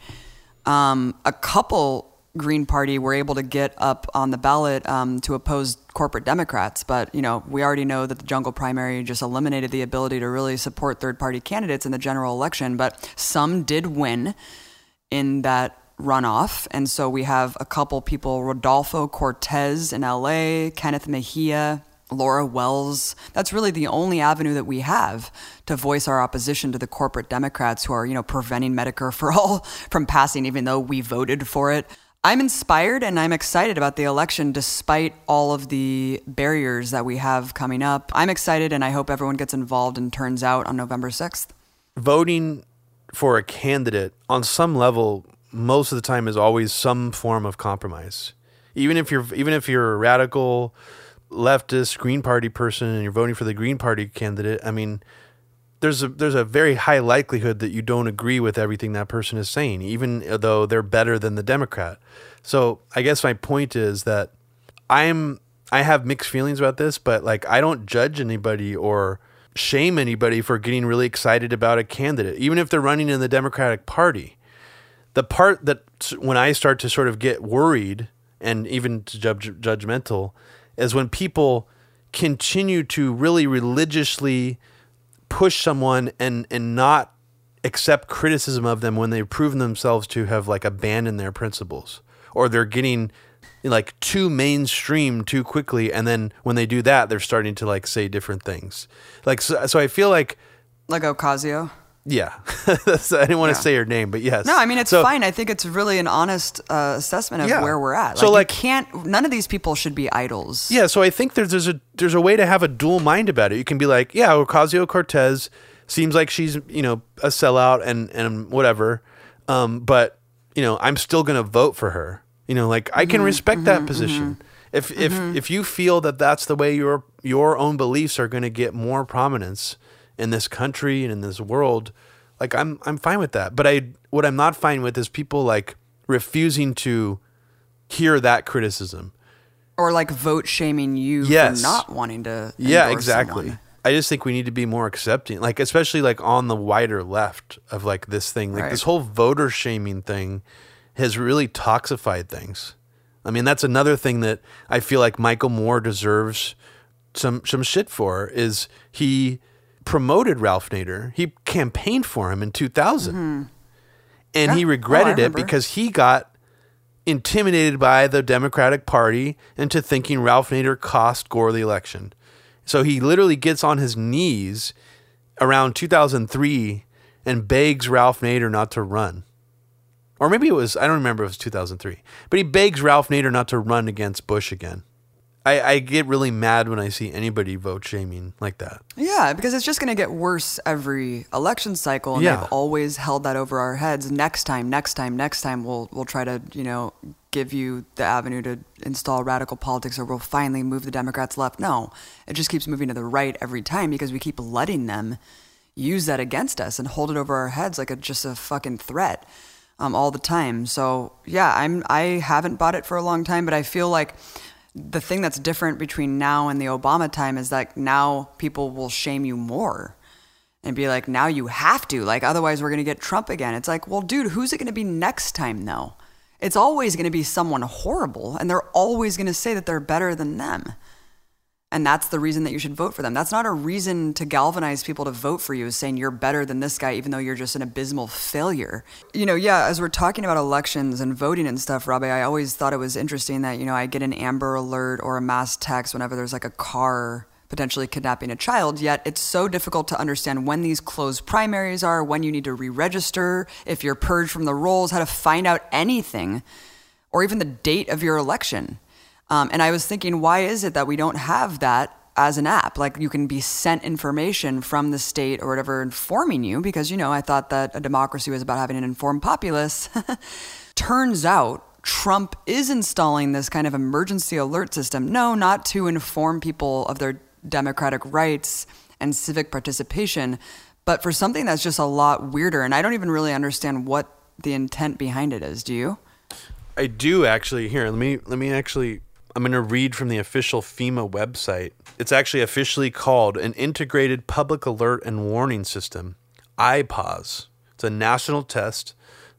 um, a couple... Green Party were able to get up on the ballot um, to oppose corporate Democrats. But, you know, we already know that the jungle primary just eliminated the ability to really support third party candidates in the general election. But some did win in that runoff. And so we have a couple people, Rodolfo Cortez in L A, Kenneth Mejia, Laura Wells. That's really the only avenue that we have to voice our opposition to the corporate Democrats who are, you know, preventing Medicare for All from passing, even though we voted for it. I'm inspired and I'm excited about the election despite all of the barriers that we have coming up. I'm excited and I hope everyone gets involved and turns out on November sixth. Voting for a candidate on some level most of the time is always some form of compromise. Even if you're even if you're a radical leftist Green Party person and you're voting for the Green Party candidate, I mean, There's a there's a very high likelihood that you don't agree with everything that person is saying, even though they're better than the Democrat. So I guess my point is that I'm I have mixed feelings about this, but like I don't judge anybody or shame anybody for getting really excited about a candidate, even if they're running in the Democratic Party. The part that when I start to sort of get worried and even to judge, judgmental is when people continue to really religiously push someone and and not accept criticism of them when they've proven themselves to have like abandoned their principles, or they're getting like too mainstream too quickly, and then when they do that they're starting to like say different things. Like so, so I feel like like Ocasio. Yeah. I didn't want yeah. to say her name, but yes. No, I mean, it's so, fine. I think it's really an honest uh, assessment of yeah. where we're at. Like, so like, you can't, none of these people should be idols. Yeah. So I think there's, there's a, there's a way to have a dual mind about it. You can be like, yeah, Ocasio-Cortez seems like she's, you know, a sellout and, and whatever. Um, but you know, I'm still going to vote for her, you know, like I can mm-hmm, respect mm-hmm, that position. Mm-hmm. If, mm-hmm. if, if you feel that that's the way your, your own beliefs are going to get more prominence in this country and in this world, like I'm, I'm fine with that. But I, what I'm not fine with is people like refusing to hear that criticism, or like vote shaming you yes. for not wanting to. Yeah, exactly. Someone. I just think we need to be more accepting, like especially like on the wider left of like this thing, like right. this whole voter shaming thing has really toxified things. I mean, that's another thing that I feel like Michael Moore deserves some some shit for. Is he promoted Ralph Nader. He campaigned for him in two thousand. Mm-hmm. And yeah. he regretted oh, it because he got intimidated by the Democratic Party into thinking Ralph Nader cost Gore the election. So he literally gets on his knees around two thousand three and begs Ralph Nader not to run. Or maybe it was, I don't remember if it was two thousand three, but he begs Ralph Nader not to run against Bush again. I, I get really mad when I see anybody vote shaming like that. Yeah, because it's just going to get worse every election cycle. And yeah. they've always held that over our heads. Next time, next time, next time, we'll we'll try to, you know, give you the avenue to install radical politics, or we'll finally move the Democrats left. No, it just keeps moving to the right every time because we keep letting them use that against us and hold it over our heads like a, just a fucking threat um, all the time. So, yeah, I'm I haven't bought it for a long time, but I feel like the thing that's different between now and the Obama time is that now people will shame you more and be like, now you have to, like, otherwise we're going to get Trump again. It's like, well, dude, who's it going to be next time though? It's always going to be someone horrible, and they're always going to say that they're better than them. And that's the reason that you should vote for them. That's not a reason to galvanize people to vote for you, is saying you're better than this guy, even though you're just an abysmal failure. You know, yeah, as we're talking about elections and voting and stuff, Robbie, I always thought it was interesting that, you know, I get an Amber Alert or a mass text whenever there's like a car potentially kidnapping a child, yet it's so difficult to understand when these closed primaries are, when you need to re-register, if you're purged from the rolls, how to find out anything, or even the date of your election. Um, and I was thinking, why is it that we don't have that as an app? Like, you can be sent information from the state or whatever informing you, because, you know, I thought that a democracy was about having an informed populace. Turns out Trump is installing this kind of emergency alert system. No, not to inform people of their democratic rights and civic participation, but for something that's just a lot weirder. And I don't even really understand what the intent behind it is. Do you? I do actually. Here, let me let me actually. I'm going to read from the official FEMA website. It's actually officially called an Integrated Public Alert and Warning System, I P A W S. It's a national test.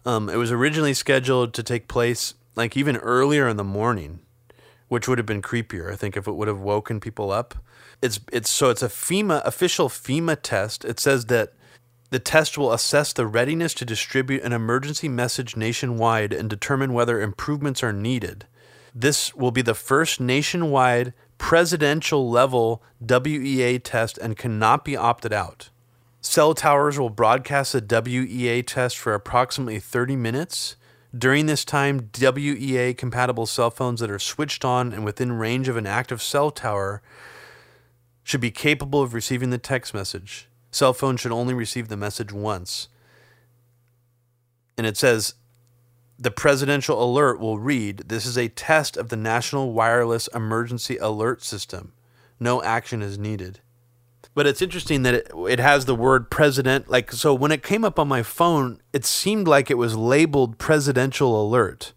Um, it was originally scheduled to take place like even earlier in the morning, which would have been creepier, I think, if it would have woken people up. It's it's so it's a FEMA official FEMA test. It says that the test will assess the readiness to distribute an emergency message nationwide and determine whether improvements are needed. This will be the first nationwide presidential level W E A test and cannot be opted out. Cell towers will broadcast a W E A test for approximately thirty minutes. During this time, W E A compatible cell phones that are switched on and within range of an active cell tower should be capable of receiving the text message. Cell phones should only receive the message once. And it says, the presidential alert will read, this is a test of the National Wireless Emergency Alert System. No action is needed. But it's interesting that it, it has the word president. Like, so when it came up on my phone, it seemed like it was labeled presidential alert.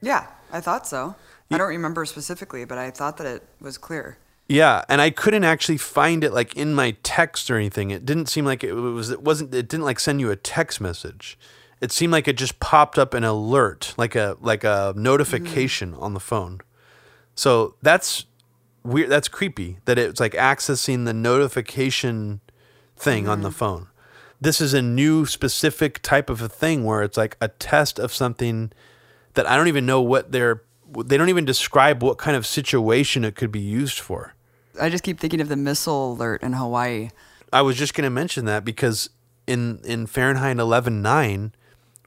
Yeah, I thought so. I don't remember specifically, but I thought that it was clear. Yeah, and I couldn't actually find it like in my text or anything. It didn't seem like it was, it wasn't, it didn't like send you a text message. It seemed like it just popped up an alert, like a like a notification mm-hmm. on the phone. So that's weird. That's creepy that it's like accessing the notification thing mm-hmm. on the phone. This is a new specific type of a thing where it's like a test of something that I don't even know what they're, they don't even describe what kind of situation it could be used for. I just keep thinking of the missile alert in Hawaii. I was just going to mention that because in, in Fahrenheit eleven nine,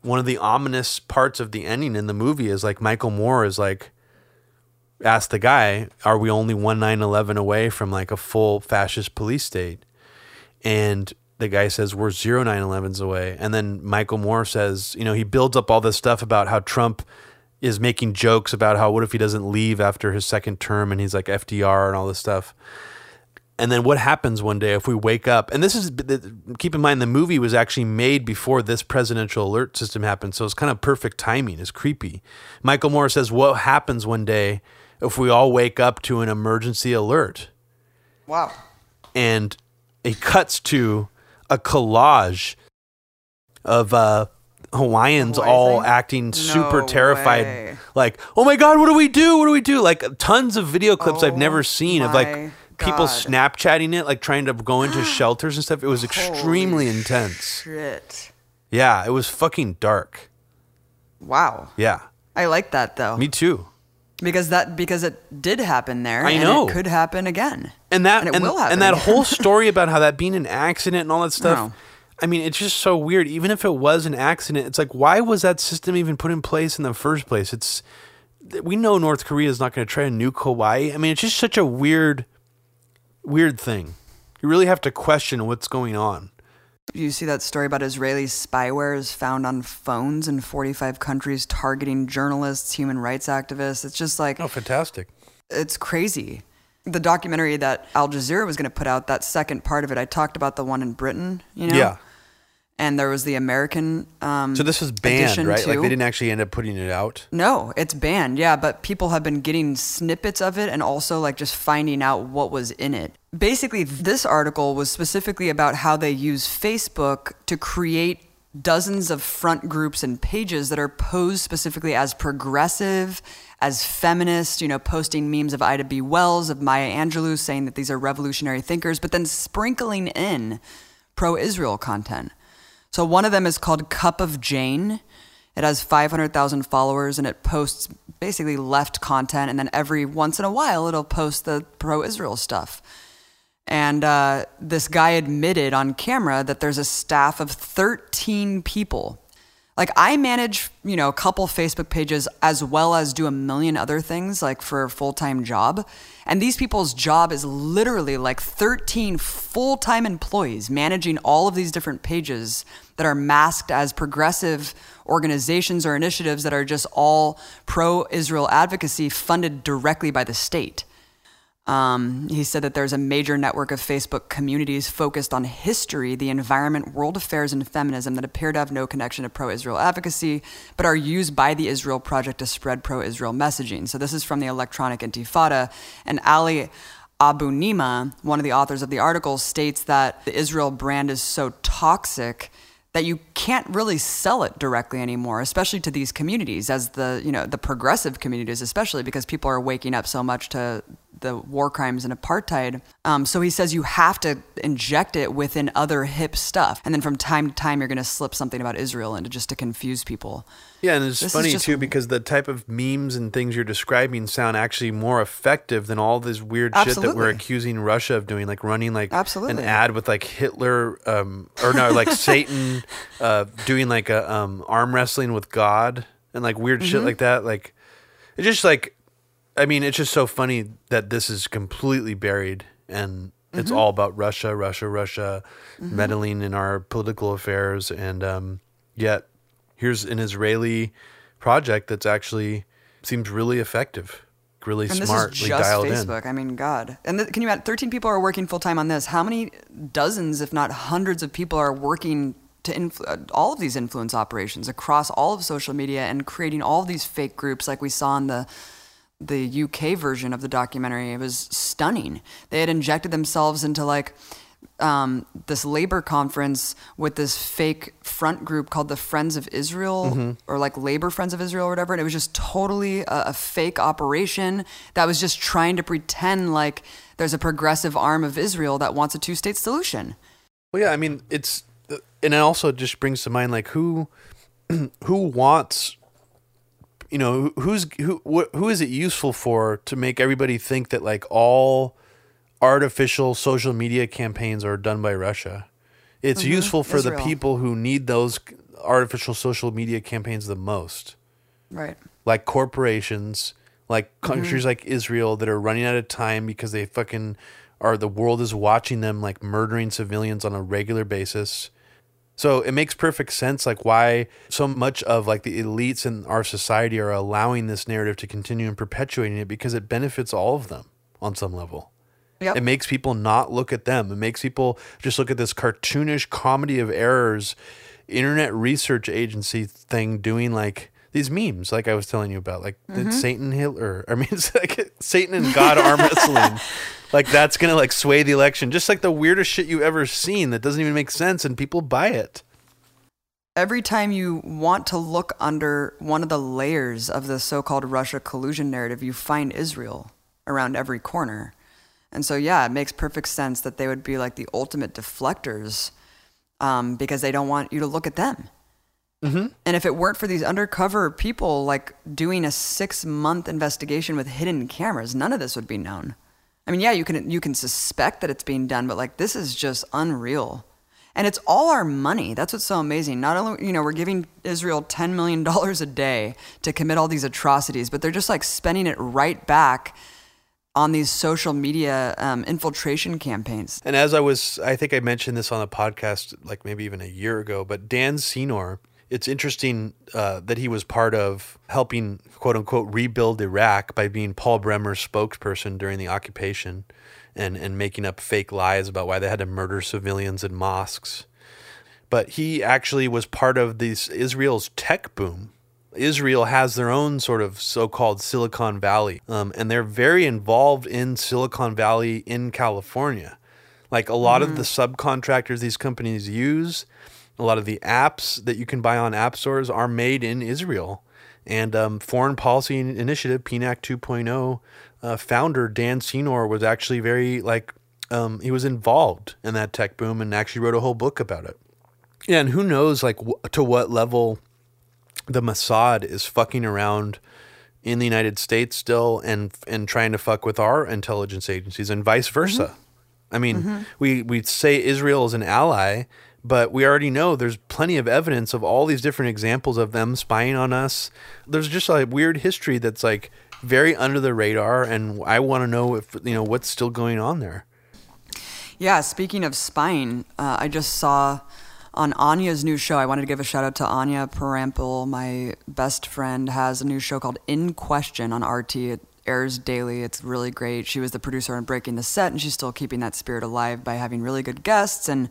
one of the ominous parts of the ending in the movie is like Michael Moore is like, asked the guy, are we only one nine eleven away from like a full fascist police state? And the guy says, we're zero nine elevens away. And then Michael Moore says, you know, he builds up all this stuff about how Trump is making jokes about how, what if he doesn't leave after his second term? And he's like F D R and all this stuff. And then what happens one day if we wake up? And this is, keep in mind, the movie was actually made before this presidential alert system happened. So it's kind of perfect timing. It's creepy. Michael Moore says, what happens one day if we all wake up to an emergency alert? Wow. And it cuts to a collage of uh, Hawaiians Hawaii all thing? acting no super terrified. Way. Like, oh my God, what do we do? What do we do? Like tons of video clips oh I've never seen of like, people God. Snapchatting it, like trying to go into shelters and stuff. It was extremely Holy intense. Shit. Yeah, it was fucking dark. Wow. Yeah. I like that though. Me too. Because that because it did happen there. I and know it could happen again. And that and it and, will happen. And that again. Whole story about how that being an accident and all that stuff. No. I mean, it's just so weird. Even if it was an accident, it's like, why was that system even put in place in the first place? It's we know North Korea is not going to try to nuke Hawaii. I mean, it's just such a weird. Weird thing. You really have to question what's going on. You see that story about Israeli spyware is found on phones in forty-five countries targeting journalists, human rights activists. It's just like... Oh, fantastic. It's crazy. The documentary that Al Jazeera was going to put out, that second part of it, I talked about the one in Britain, you know? Yeah. And there was the American um, So this was banned, right? Too. Like they didn't actually end up putting it out? No, it's banned, yeah. But people have been getting snippets of it and also like just finding out what was in it. Basically, this article was specifically about how they use Facebook to create dozens of front groups and pages that are posed specifically as progressive, as feminist, you know, posting memes of Ida B. Wells, of Maya Angelou, saying that these are revolutionary thinkers, but then sprinkling in pro-Israel content. So one of them is called Cup of Jane. It has five hundred thousand followers and it posts basically left content. And then every once in a while, it'll post the pro-Israel stuff. And uh, this guy admitted on camera that there's a staff of thirteen people. Like, I manage, you know, a couple Facebook pages as well as do a million other things, like, for a full-time job. And these people's job is literally like thirteen full-time employees managing all of these different pages that are masked as progressive organizations or initiatives that are just all pro-Israel advocacy funded directly by the state. Um, he said that there's a major network of Facebook communities focused on history, the environment, world affairs, and feminism that appear to have no connection to pro-Israel advocacy, but are used by the Israel Project to spread pro-Israel messaging. So this is from the Electronic Intifada. And Ali Abu Nima, one of the authors of the article, states that the Israel brand is so toxic that you can't really sell it directly anymore, especially to these communities, as the, you know, the progressive communities, especially because people are waking up so much to the war crimes and apartheid. Um, so he says you have to inject it within other hip stuff. And then from time to time, you're going to slip something about Israel into just to confuse people. Yeah, and it's this funny, just, too, because the type of memes and things you're describing sound actually more effective than all this weird absolutely. shit that we're accusing Russia of doing, like running like absolutely. an ad with like Hitler um, or no, like Satan uh, doing like a um, arm wrestling with God and like weird mm-hmm. shit like that. Like, it's just like, I mean, it's just so funny that this is completely buried and it's mm-hmm. all about Russia, Russia, Russia, mm-hmm. meddling in our political affairs. And um, yet here's an Israeli project that's actually seems really effective, really and smartly dialed Facebook. in. Facebook. I mean, God. And th- can you add, thirteen people are working full-time on this. How many dozens, if not hundreds of people are working to influ- all of these influence operations across all of social media and creating all of these fake groups like we saw in the... the U K version of the documentary? It was stunning. They had injected themselves into like um, this labor conference with this fake front group called the Friends of Israel mm-hmm. or like Labor Friends of Israel or whatever. And it was just totally a, a fake operation that was just trying to pretend like there's a progressive arm of Israel that wants a two-state solution. Well, yeah, I mean, it's, and it also just brings to mind like who, who wants... You know, who's who? Wh- who is it useful for to make everybody think that like all artificial social media campaigns are done by Russia? It's mm-hmm. useful for Israel. The people who need those artificial social media campaigns the most, right? Like corporations, like countries mm-hmm. like Israel that are running out of time because they fucking are. The world is watching them like murdering civilians on a regular basis. So it makes perfect sense, like why so much of like the elites in our society are allowing this narrative to continue and perpetuating it, because it benefits all of them on some level. Yep. It makes people not look at them. It makes people just look at this cartoonish comedy of errors, internet research agency thing doing like these memes, like I was telling you about, like mm-hmm. Satan Hitler. I mean, it's like Satan and God arm wrestling. Like that's going to like sway the election. Just like the weirdest shit you've ever seen that doesn't even make sense and people buy it. Every time you want to look under one of the layers of the so-called Russia collusion narrative, you find Israel around every corner. And so, yeah, it makes perfect sense that they would be like the ultimate deflectors um, because they don't want you to look at them. Mm-hmm. And if it weren't for these undercover people like doing a six-month investigation with hidden cameras, none of this would be known. I mean, yeah, you can you can suspect that it's being done, but like this is just unreal. And it's all our money. That's what's so amazing. Not only, you know, we're giving Israel ten million dollars a day to commit all these atrocities, but they're just like spending it right back on these social media um, infiltration campaigns. And as I was, I think I mentioned this on a podcast like maybe even a year ago, but Dan Senor, it's interesting uh, that he was part of helping, quote unquote, rebuild Iraq by being Paul Bremer's spokesperson during the occupation and, and making up fake lies about why they had to murder civilians in mosques. But he actually was part of these Israel's tech boom. Israel has their own sort of so-called Silicon Valley, um, and they're very involved in Silicon Valley in California. Like a lot mm-hmm. of the subcontractors these companies use, a lot of the apps that you can buy on app stores are made in Israel. And um, Foreign Policy Initiative, P N A C two point oh, uh, founder Dan Senor was actually very, like, um, he was involved in that tech boom and actually wrote a whole book about it. Yeah, and who knows, like, w- to what level the Mossad is fucking around in the United States still and and trying to fuck with our intelligence agencies and vice versa. Mm-hmm. I mean, mm-hmm. we, we say Israel is an ally, But we already know there's plenty of evidence of all these different examples of them spying on us. There's just a weird history that's like very under the radar, and I want to know if you know what's still going on there. Yeah, speaking of spying, uh, I just saw on Anya's new show, I wanted to give a shout out to Anya Parampil, my best friend, has a new show called In Question on R T. It airs daily. It's really great. She was the producer on Breaking the Set, and she's still keeping that spirit alive by having really good guests and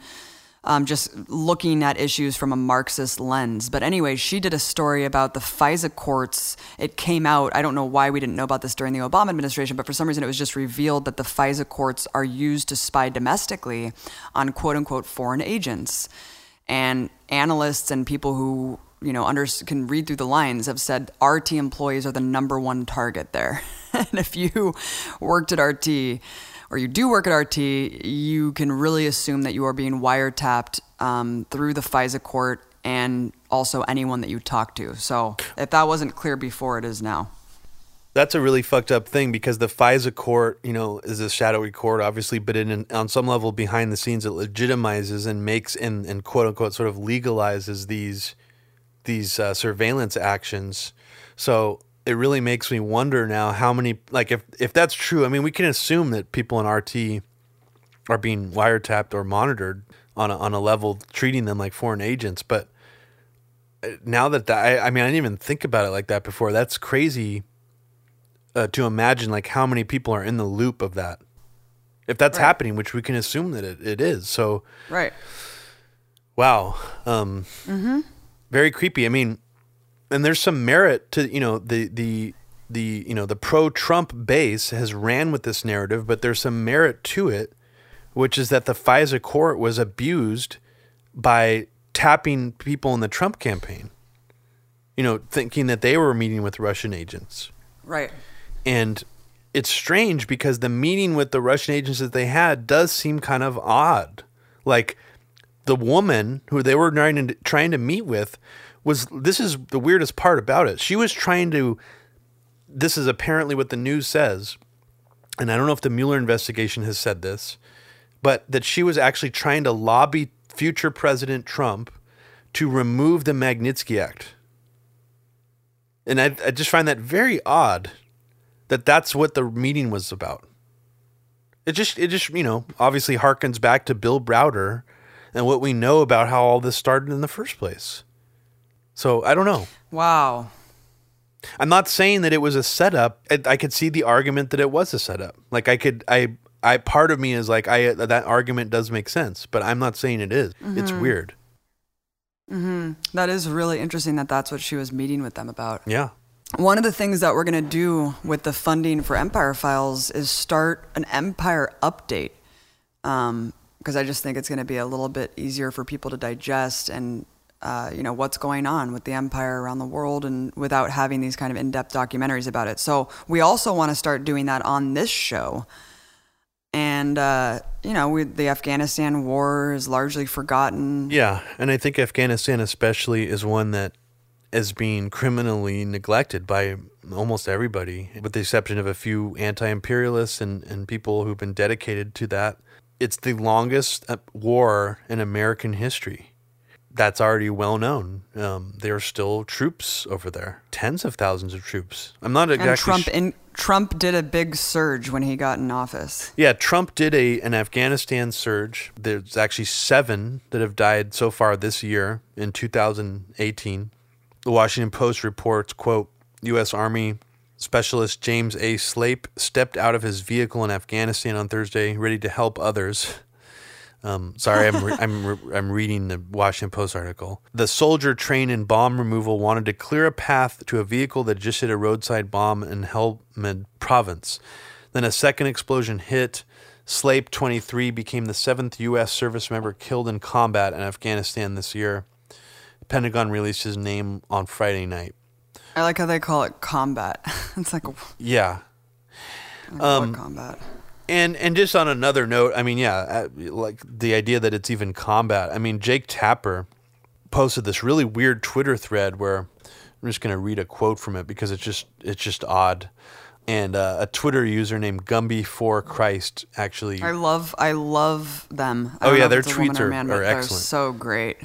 um, just looking at issues from a Marxist lens. But anyway, she did a story about the FISA courts. It came out, I don't know why we didn't know about this during the Obama administration, but for some reason it was just revealed that the FISA courts are used to spy domestically on quote-unquote foreign agents. And analysts and people who, you know, under, can read through the lines have said R T employees are the number one target there. And if you worked at R T or you do work at R T, you can really assume that you are being wiretapped um, through the FISA court and also anyone that you talk to. So if that wasn't clear before, it is now. That's a really fucked up thing because the FISA court, you know, is a shadowy court, obviously, but in an, on some level behind the scenes, it legitimizes and makes and, and quote unquote sort of legalizes these these uh, surveillance actions. So it really makes me wonder now how many, like if, if that's true, I mean, we can assume that people in R T are being wiretapped or monitored on a, on a level treating them like foreign agents. But now that, that I, I mean, I didn't even think about it like that before. That's crazy. Uh, to imagine like how many people are in the loop of that, if that's right. happening, which we can assume that it, it is. So, right. Wow. Um, mm-hmm. Very creepy. I mean, and there's some merit to, you know, the, the, the, you know, the pro-Trump base has ran with this narrative, but there's some merit to it, which is that the FISA court was abused by tapping people in the Trump campaign, you know, thinking that they were meeting with Russian agents. Right. And it's strange because the meeting with the Russian agents that they had does seem kind of odd. Like the woman who they were trying to, trying to meet with was, this is the weirdest part about it. She was trying to, this is apparently what the news says, and I don't know if the Mueller investigation has said this, but that she was actually trying to lobby future President Trump to remove the Magnitsky Act. And I, I just find that very odd that that's what the meeting was about. It just, it just, you know, obviously harkens back to Bill Browder and what we know about how all this started in the first place. So I don't know. Wow. I'm not saying that it was a setup. I, I could see the argument that it was a setup. Like I could, I, I, part of me is like, I, that argument does make sense, but I'm not saying it is. Mm-hmm. It's weird. Mm-hmm. That is really interesting that that's what she was meeting with them about. Yeah. One of the things that we're going to do with the funding for Empire Files is start an Empire update. Um, because I just think it's going to be a little bit easier for people to digest and, uh, you know, what's going on with the Empire around the world and without having these kind of in-depth documentaries about it. So we also want to start doing that on this show. And, uh, you know, we, the Afghanistan war is largely forgotten. Yeah. And I think Afghanistan especially is one that is being criminally neglected by almost everybody, with the exception of a few anti-imperialists and, and people who've been dedicated to that. It's the longest war in American history. That's already well known. Um, there are still troops over there, tens of thousands of troops. I'm not exactly. And Trump, sh- in, Trump did a big surge when he got in office. Yeah, Trump did a an Afghanistan surge. There's actually seven that have died so far this year in two thousand eighteen. The Washington Post reports, quote, U S Army Specialist James A. Slape stepped out of his vehicle in Afghanistan on Thursday, ready to help others. Um, sorry, I'm re- I'm re- I'm reading the Washington Post article. The soldier trained in bomb removal wanted to clear a path to a vehicle that just hit a roadside bomb in Helmand Province. Then a second explosion hit. Slape, twenty-three, became the seventh U S service member killed in combat in Afghanistan this year. The Pentagon released his name on Friday night. I like how they call it combat. It's like yeah, I call um, it combat. And and just on another note, I mean, yeah, like the idea that it's even combat. I mean, Jake Tapper posted this really weird Twitter thread where I'm just going to read a quote from it because it's just it's just odd. And uh, a Twitter user named Gumby for Christ actually. I love, I love them. I oh yeah, their tweets are, man, are excellent. They're so great.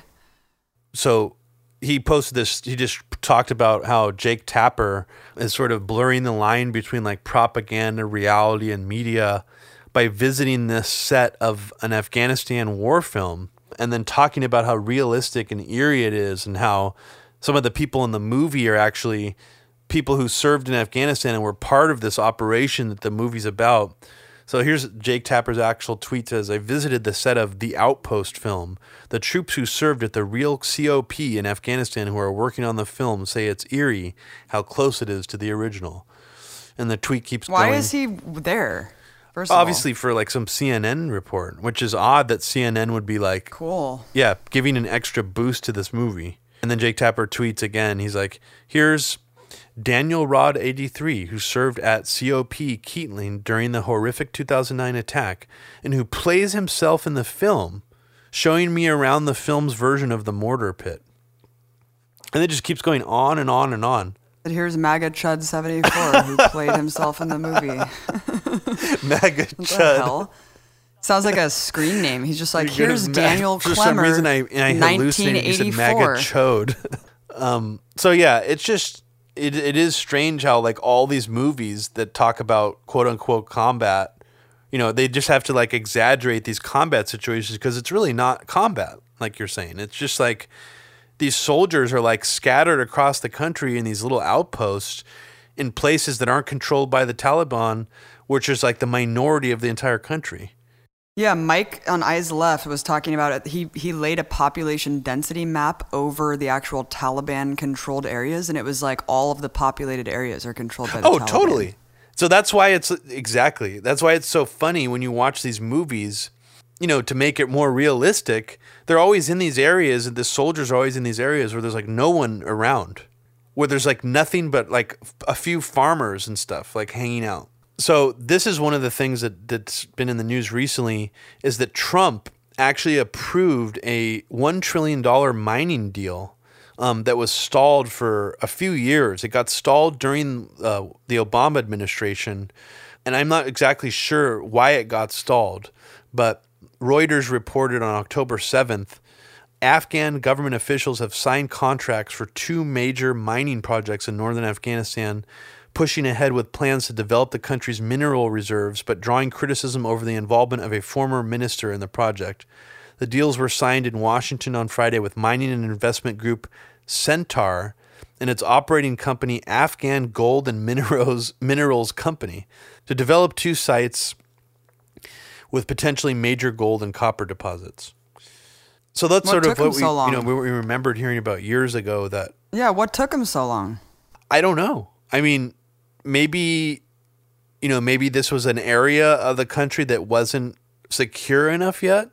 So he posted this. He just talked about how Jake Tapper is sort of blurring the line between like propaganda, reality, and media by visiting this set of an Afghanistan war film and then talking about how realistic and eerie it is, and how some of the people in the movie are actually people who served in Afghanistan and were part of this operation that the movie's about. So here's Jake Tapper's actual tweet. Says, I visited the set of The Outpost film. The troops who served at the real C O P in Afghanistan who are working on the film say it's eerie how close it is to the original. And the tweet keeps Why going. Why is he there? First Obviously of all. For like some C N N report, which is odd that C N N would be like, cool. Yeah, giving an extra boost to this movie. And then Jake Tapper tweets again. He's like, here's Daniel Rod eighty-three, who served at C O P Keatling during the horrific two thousand nine attack and who plays himself in the film, showing me around the film's version of the mortar pit. And it just keeps going on and on and on. But here's MAGA Chud seventy-four, who played himself in the movie. MAGA Chud. What the hell? Sounds like a screen name. He's just like, You're here's gonna, Daniel for Clemmer, some reason I, I nineteen eighty-four. You said MAGA Chode. um, so yeah, it's just... It It is strange how, like, all these movies that talk about quote-unquote combat, you know, they just have to, like, exaggerate these combat situations because it's really not combat, like you're saying. It's just, like, these soldiers are, like, scattered across the country in these little outposts in places that aren't controlled by the Taliban, which is, like, the minority of the entire country. Yeah, Mike on Eyes Left was talking about it. He he laid a population density map over the actual Taliban-controlled areas, and it was like all of the populated areas are controlled by the oh, Taliban. Oh, totally. So that's why it's – exactly. That's why it's so funny when you watch these movies, you know, to make it more realistic. They're always in these areas, and the soldiers are always in these areas where there's like no one around, where there's like nothing but like a few farmers and stuff like hanging out. So this is one of the things that, that's been in the news recently is that Trump actually approved a one trillion dollars mining deal um, that was stalled for a few years. It got stalled during uh, the Obama administration, and I'm not exactly sure why it got stalled, but Reuters reported on October seventh, Afghan government officials have signed contracts for two major mining projects in northern Afghanistan, pushing ahead with plans to develop the country's mineral reserves, but drawing criticism over the involvement of a former minister in the project. The deals were signed in Washington on Friday with mining and investment group Centaur and its operating company Afghan Gold and Minerals, Minerals Company to develop two sites with potentially major gold and copper deposits. So that's what sort of what we, so you know, we remembered hearing about years ago that... Yeah, what took him so long? I don't know. I mean... Maybe, you know, maybe this was an area of the country that wasn't secure enough yet.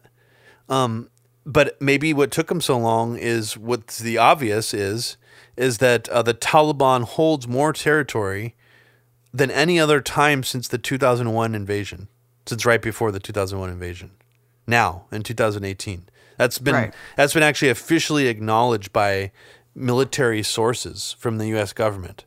Um, but maybe what took them so long is what's the obvious is, is that uh, the Taliban holds more territory than any other time since the two thousand one invasion, since right before the two thousand one invasion. Now in two thousand eighteen, that's been right. That's been actually officially acknowledged by military sources from the U S government.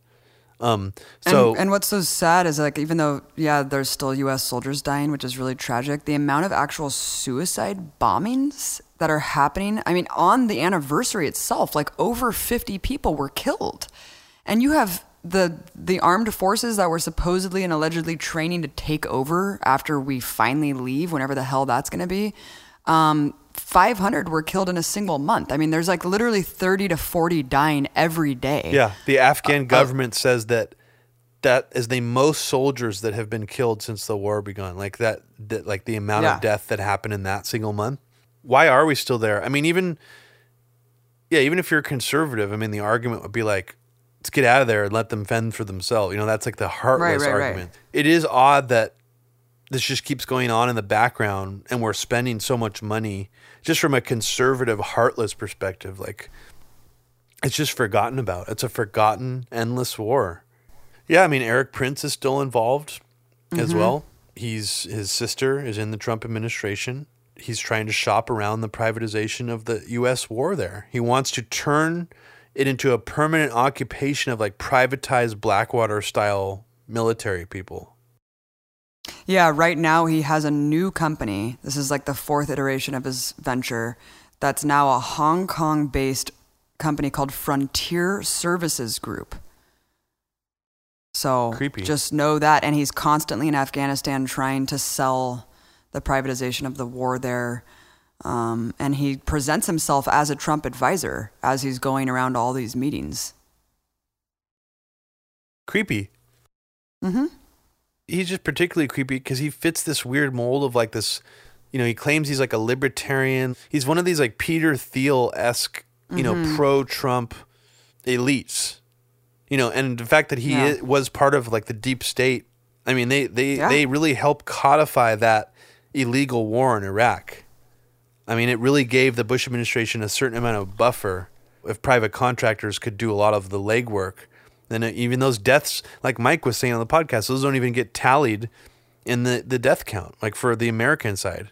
Um, so and, and what's so sad is like, even though, yeah, there's still U S soldiers dying, which is really tragic, the amount of actual suicide bombings that are happening. I mean, on the anniversary itself, like over fifty people were killed, and you have the, the armed forces that were supposedly and allegedly training to take over after we finally leave, whenever the hell that's going to be, um, five hundred were killed in a single month. I mean, there's like literally thirty to forty dying every day. Yeah. The Afghan uh, government uh, says that that is the most soldiers that have been killed since the war began. Like that, that like the amount yeah. of death that happened in that single month. Why are we still there? I mean, even, yeah, even if you're conservative, I mean, the argument would be like, let's get out of there and let them fend for themselves. You know, that's like the heartless right, right, argument. Right. It is odd that this just keeps going on in the background and we're spending so much money just from a conservative, heartless perspective. Like it's just forgotten about. It's a forgotten, endless war. Yeah. I mean, Eric Prince is still involved mm-hmm. as well. He's, his sister is in the Trump administration. He's trying to shop around the privatization of the U S war there. He wants to turn it into a permanent occupation of like privatized Blackwater style military people. Yeah, right now he has a new company. This is like the fourth iteration of his venture. That's now a Hong Kong-based company called Frontier Services Group. So creepy. Just know that. And he's constantly in Afghanistan trying to sell the privatization of the war there. Um, and he presents himself as a Trump advisor as he's going around all these meetings. Creepy. Mm-hmm. He's just particularly creepy because he fits this weird mold of like this, you know, he claims he's like a libertarian. He's one of these like Peter Thiel-esque, you mm-hmm. know, pro-Trump elites. You know, and the fact that he yeah. is, was part of like the deep state, I mean, they they, yeah. they really helped codify that illegal war in Iraq. I mean, it really gave the Bush administration a certain amount of buffer. If private contractors could do a lot of the legwork, then even those deaths, like Mike was saying on the podcast, those don't even get tallied in the, the death count. Like for the American side,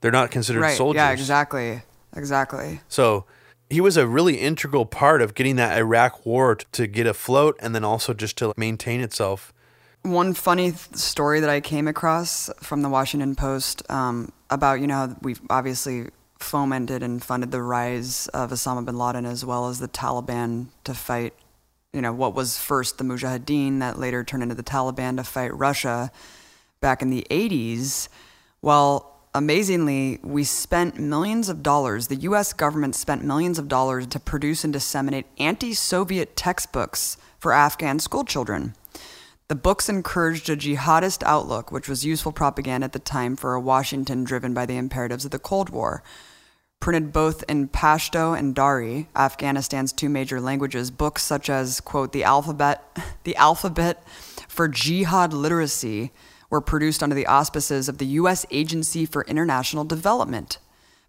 they're not considered right. soldiers. Yeah, exactly. Exactly. So he was a really integral part of getting that Iraq war to get afloat and then also just to maintain itself. One funny th- story that I came across from the Washington Post um, about, you know, how we've obviously fomented and funded the rise of Osama bin Laden as well as the Taliban to fight, you know, what was first the Mujahideen that later turned into the Taliban to fight Russia back in the eighties. Well, amazingly, we spent millions of dollars, the U S government spent millions of dollars to produce and disseminate anti-Soviet textbooks for Afghan school children. The books encouraged a jihadist outlook, which was useful propaganda at the time for a Washington driven by the imperatives of the Cold War. Printed both in Pashto and Dari, Afghanistan's two major languages, books such as, quote, the alphabet, the alphabet for jihad literacy, were produced under the auspices of the U S Agency for International Development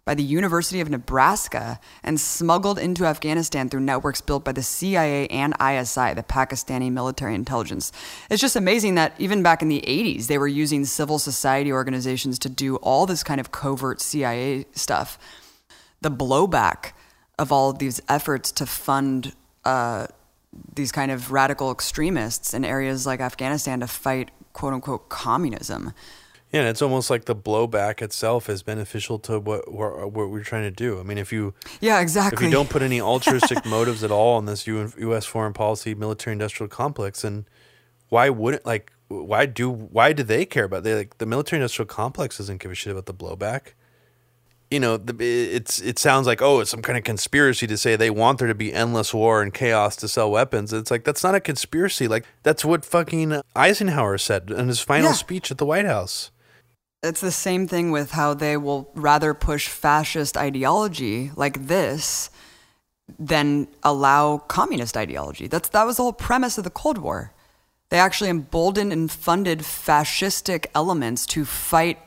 by the University of Nebraska and smuggled into Afghanistan through networks built by the C I A and I S I, the Pakistani military intelligence. It's just amazing that even back in the eighties, they were using civil society organizations to do all this kind of covert C I A stuff. The blowback of all of these efforts to fund uh, these kind of radical extremists in areas like Afghanistan to fight "quote unquote" communism. Yeah, and it's almost like the blowback itself is beneficial to what we're, what we're trying to do. I mean, if you yeah exactly if you don't put any altruistic motives at all on this U S foreign policy, military industrial complex, and why wouldn't like why do why do they care about they like the military industrial complex doesn't give a shit about the blowback. You know, the, it's it sounds like oh, it's some kind of conspiracy to say they want there to be endless war and chaos to sell weapons. It's like that's not a conspiracy. Like that's what fucking Eisenhower said in his final yeah. speech at the White House. It's the same thing with how they will rather push fascist ideology like this than allow communist ideology. That's that was the whole premise of the Cold War. They actually emboldened and funded fascistic elements to fight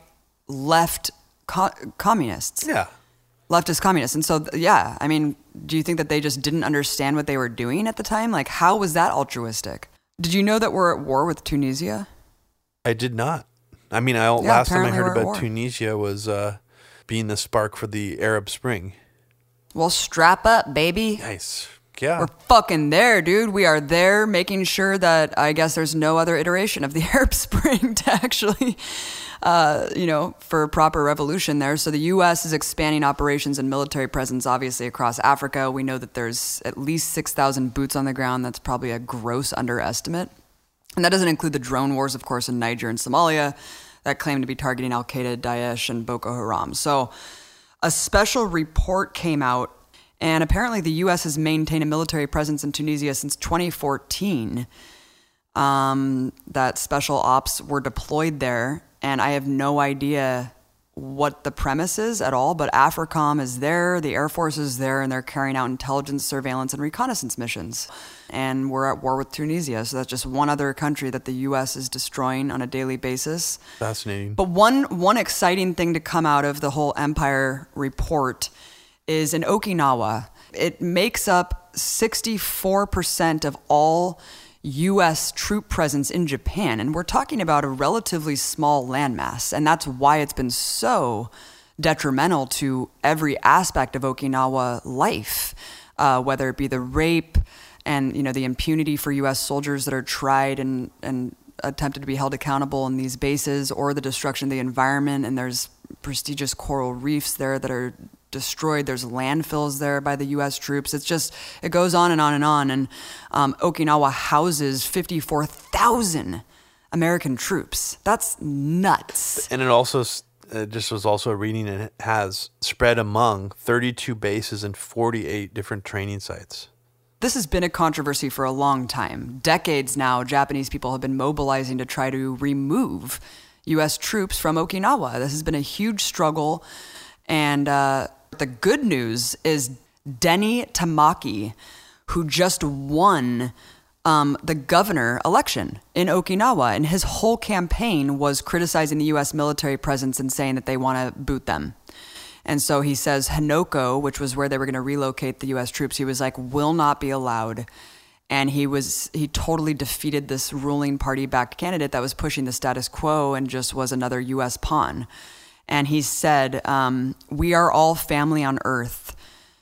left. Co- communists. Yeah. Leftist communists. And so, yeah, I mean, do you think that they just didn't understand what they were doing at the time? Like, how was that altruistic? Did you know that we're at war with Tunisia? I did not. I mean, I yeah, last time I heard about Tunisia was uh, being the spark for the Arab Spring. Well, strap up, baby. Nice. Yeah. We're fucking there, dude. We are there making sure that I guess there's no other iteration of the Arab Spring to actually... Uh, you know, for proper revolution there. So the U S is expanding operations and military presence, obviously, across Africa. We know that there's at least six thousand boots on the ground. That's probably a gross underestimate. And that doesn't include the drone wars, of course, in Niger and Somalia that claim to be targeting al-Qaeda, Daesh, and Boko Haram. So a special report came out, and apparently the U S has maintained a military presence in Tunisia since twenty fourteen. Um, that special ops were deployed there. And I have no idea what the premise is at all, but AFRICOM is there, the Air Force is there, and they're carrying out intelligence, surveillance, and reconnaissance missions. And we're at war with Tunisia, so that's just one other country that the U S is destroying on a daily basis. Fascinating. But one, one exciting thing to come out of the whole Empire report is in Okinawa. It makes up sixty-four percent of all U S troop presence in Japan, and we're talking about a relatively small landmass, and that's why it's been so detrimental to every aspect of Okinawa life, uh, whether it be the rape, and, you know, the impunity for U S soldiers that are tried and, and attempted to be held accountable in these bases, or the destruction of the environment. And there's prestigious coral reefs there that are destroyed. There's landfills there by the U S troops. It's just, it goes on and on and on. And um, Okinawa houses fifty-four thousand American troops. That's nuts. And it also, uh, just was also reading, and it has spread among thirty-two bases and forty-eight different training sites. This has been a controversy for a long time. Decades now, Japanese people have been mobilizing to try to remove U S troops from Okinawa. This has been a huge struggle. And uh, the good news is Denny Tamaki, who just won um, the governor election in Okinawa, and his whole campaign was criticizing the U S military presence and saying that they want to boot them. And so he says Hinoko, which was where they were going to relocate the U S troops, he was like, will not be allowed. And he was he totally defeated this ruling party-backed candidate that was pushing the status quo and just was another U S pawn. And he said, um, we are all family on earth,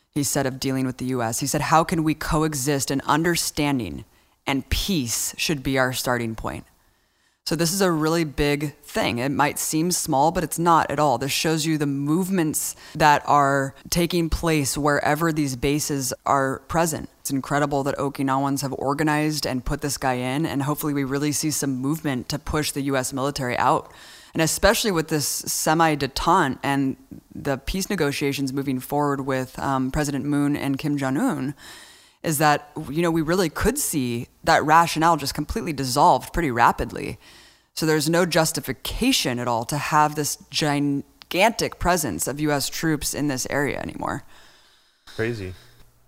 he said, of dealing with the U S. He said, how can we coexist in understanding, and peace should be our starting point. So this is a really big thing. It might seem small, but it's not at all. This shows you the movements that are taking place wherever these bases are present. It's incredible that Okinawans have organized and put this guy in, and hopefully we really see some movement to push the U S military out. And especially with this semi-detente and the peace negotiations moving forward with um, President Moon and Kim Jong-un, is that, you know, we really could see that rationale just completely dissolved pretty rapidly. So there's no justification at all to have this gigantic presence of U S troops in this area anymore. Crazy.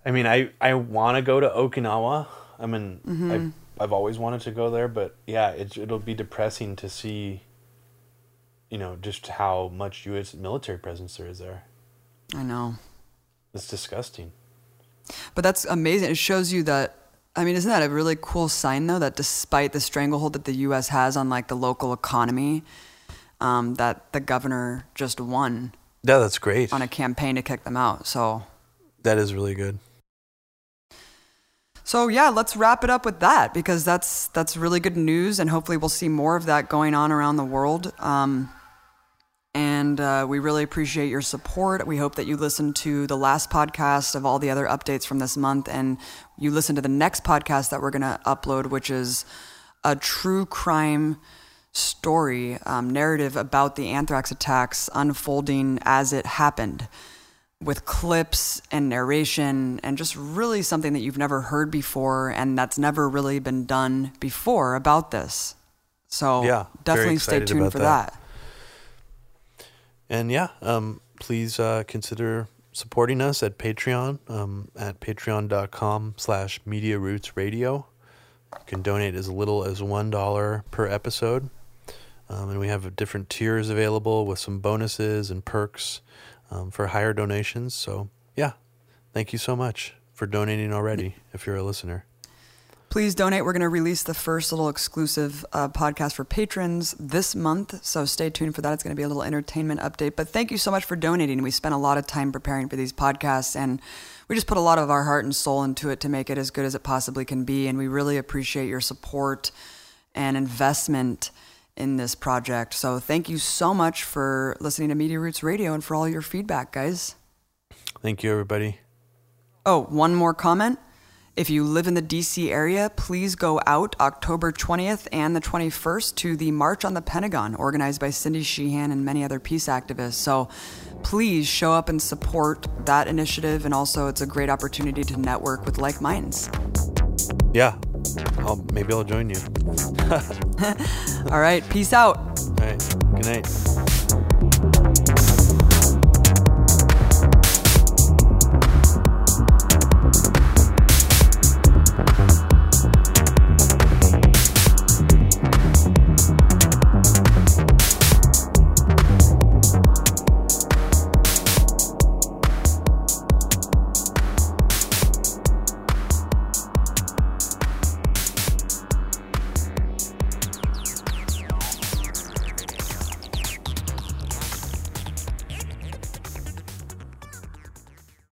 I mean, I, I want to go to Okinawa. I mean, mm-hmm. I've, I've always wanted to go there, but yeah, it, it'll be depressing to see, you know, just how much U S military presence there is there. I know. It's disgusting. But that's amazing. It shows you that, I mean, isn't that a really cool sign, though, that despite the stranglehold that the U S has on, like, the local economy, um, that the governor just won. Yeah, that's great. On a campaign to kick them out, so. That is really good. So, yeah, let's wrap it up with that, because that's that's really good news, and hopefully we'll see more of that going on around the world. Um And uh, we really appreciate your support. We hope that you listen to the last podcast of all the other updates from this month, and you listen to the next podcast that we're going to upload, which is a true crime story um, narrative about the anthrax attacks unfolding as it happened, with clips and narration and just really something that you've never heard before and that's never really been done before about this. So yeah, definitely stay tuned for that. that. And yeah, um, please uh, consider supporting us at Patreon, um, at patreon.com slash Media Roots Radio. You can donate as little as one dollar per episode. Um, and we have different tiers available with some bonuses and perks um, for higher donations. So yeah, thank you so much for donating already if you're a listener. Please donate. We're going to release the first little exclusive uh, podcast for patrons this month, so stay tuned for that. It's going to be a little entertainment update, but thank you so much for donating. We spent a lot of time preparing for these podcasts, and we just put a lot of our heart and soul into it to make it as good as it possibly can be, and we really appreciate your support and investment in this project. So thank you so much for listening to Media Roots Radio and for all your feedback, guys. Thank you, everybody. Oh, one more comment. If you live in the D C area, please go out October twentieth and the twenty-first to the March on the Pentagon, organized by Cindy Sheehan and many other peace activists. So please show up and support that initiative. And also, it's a great opportunity to network with like minds. Yeah, I'll, maybe I'll join you. All right. Peace out. All right. Good night.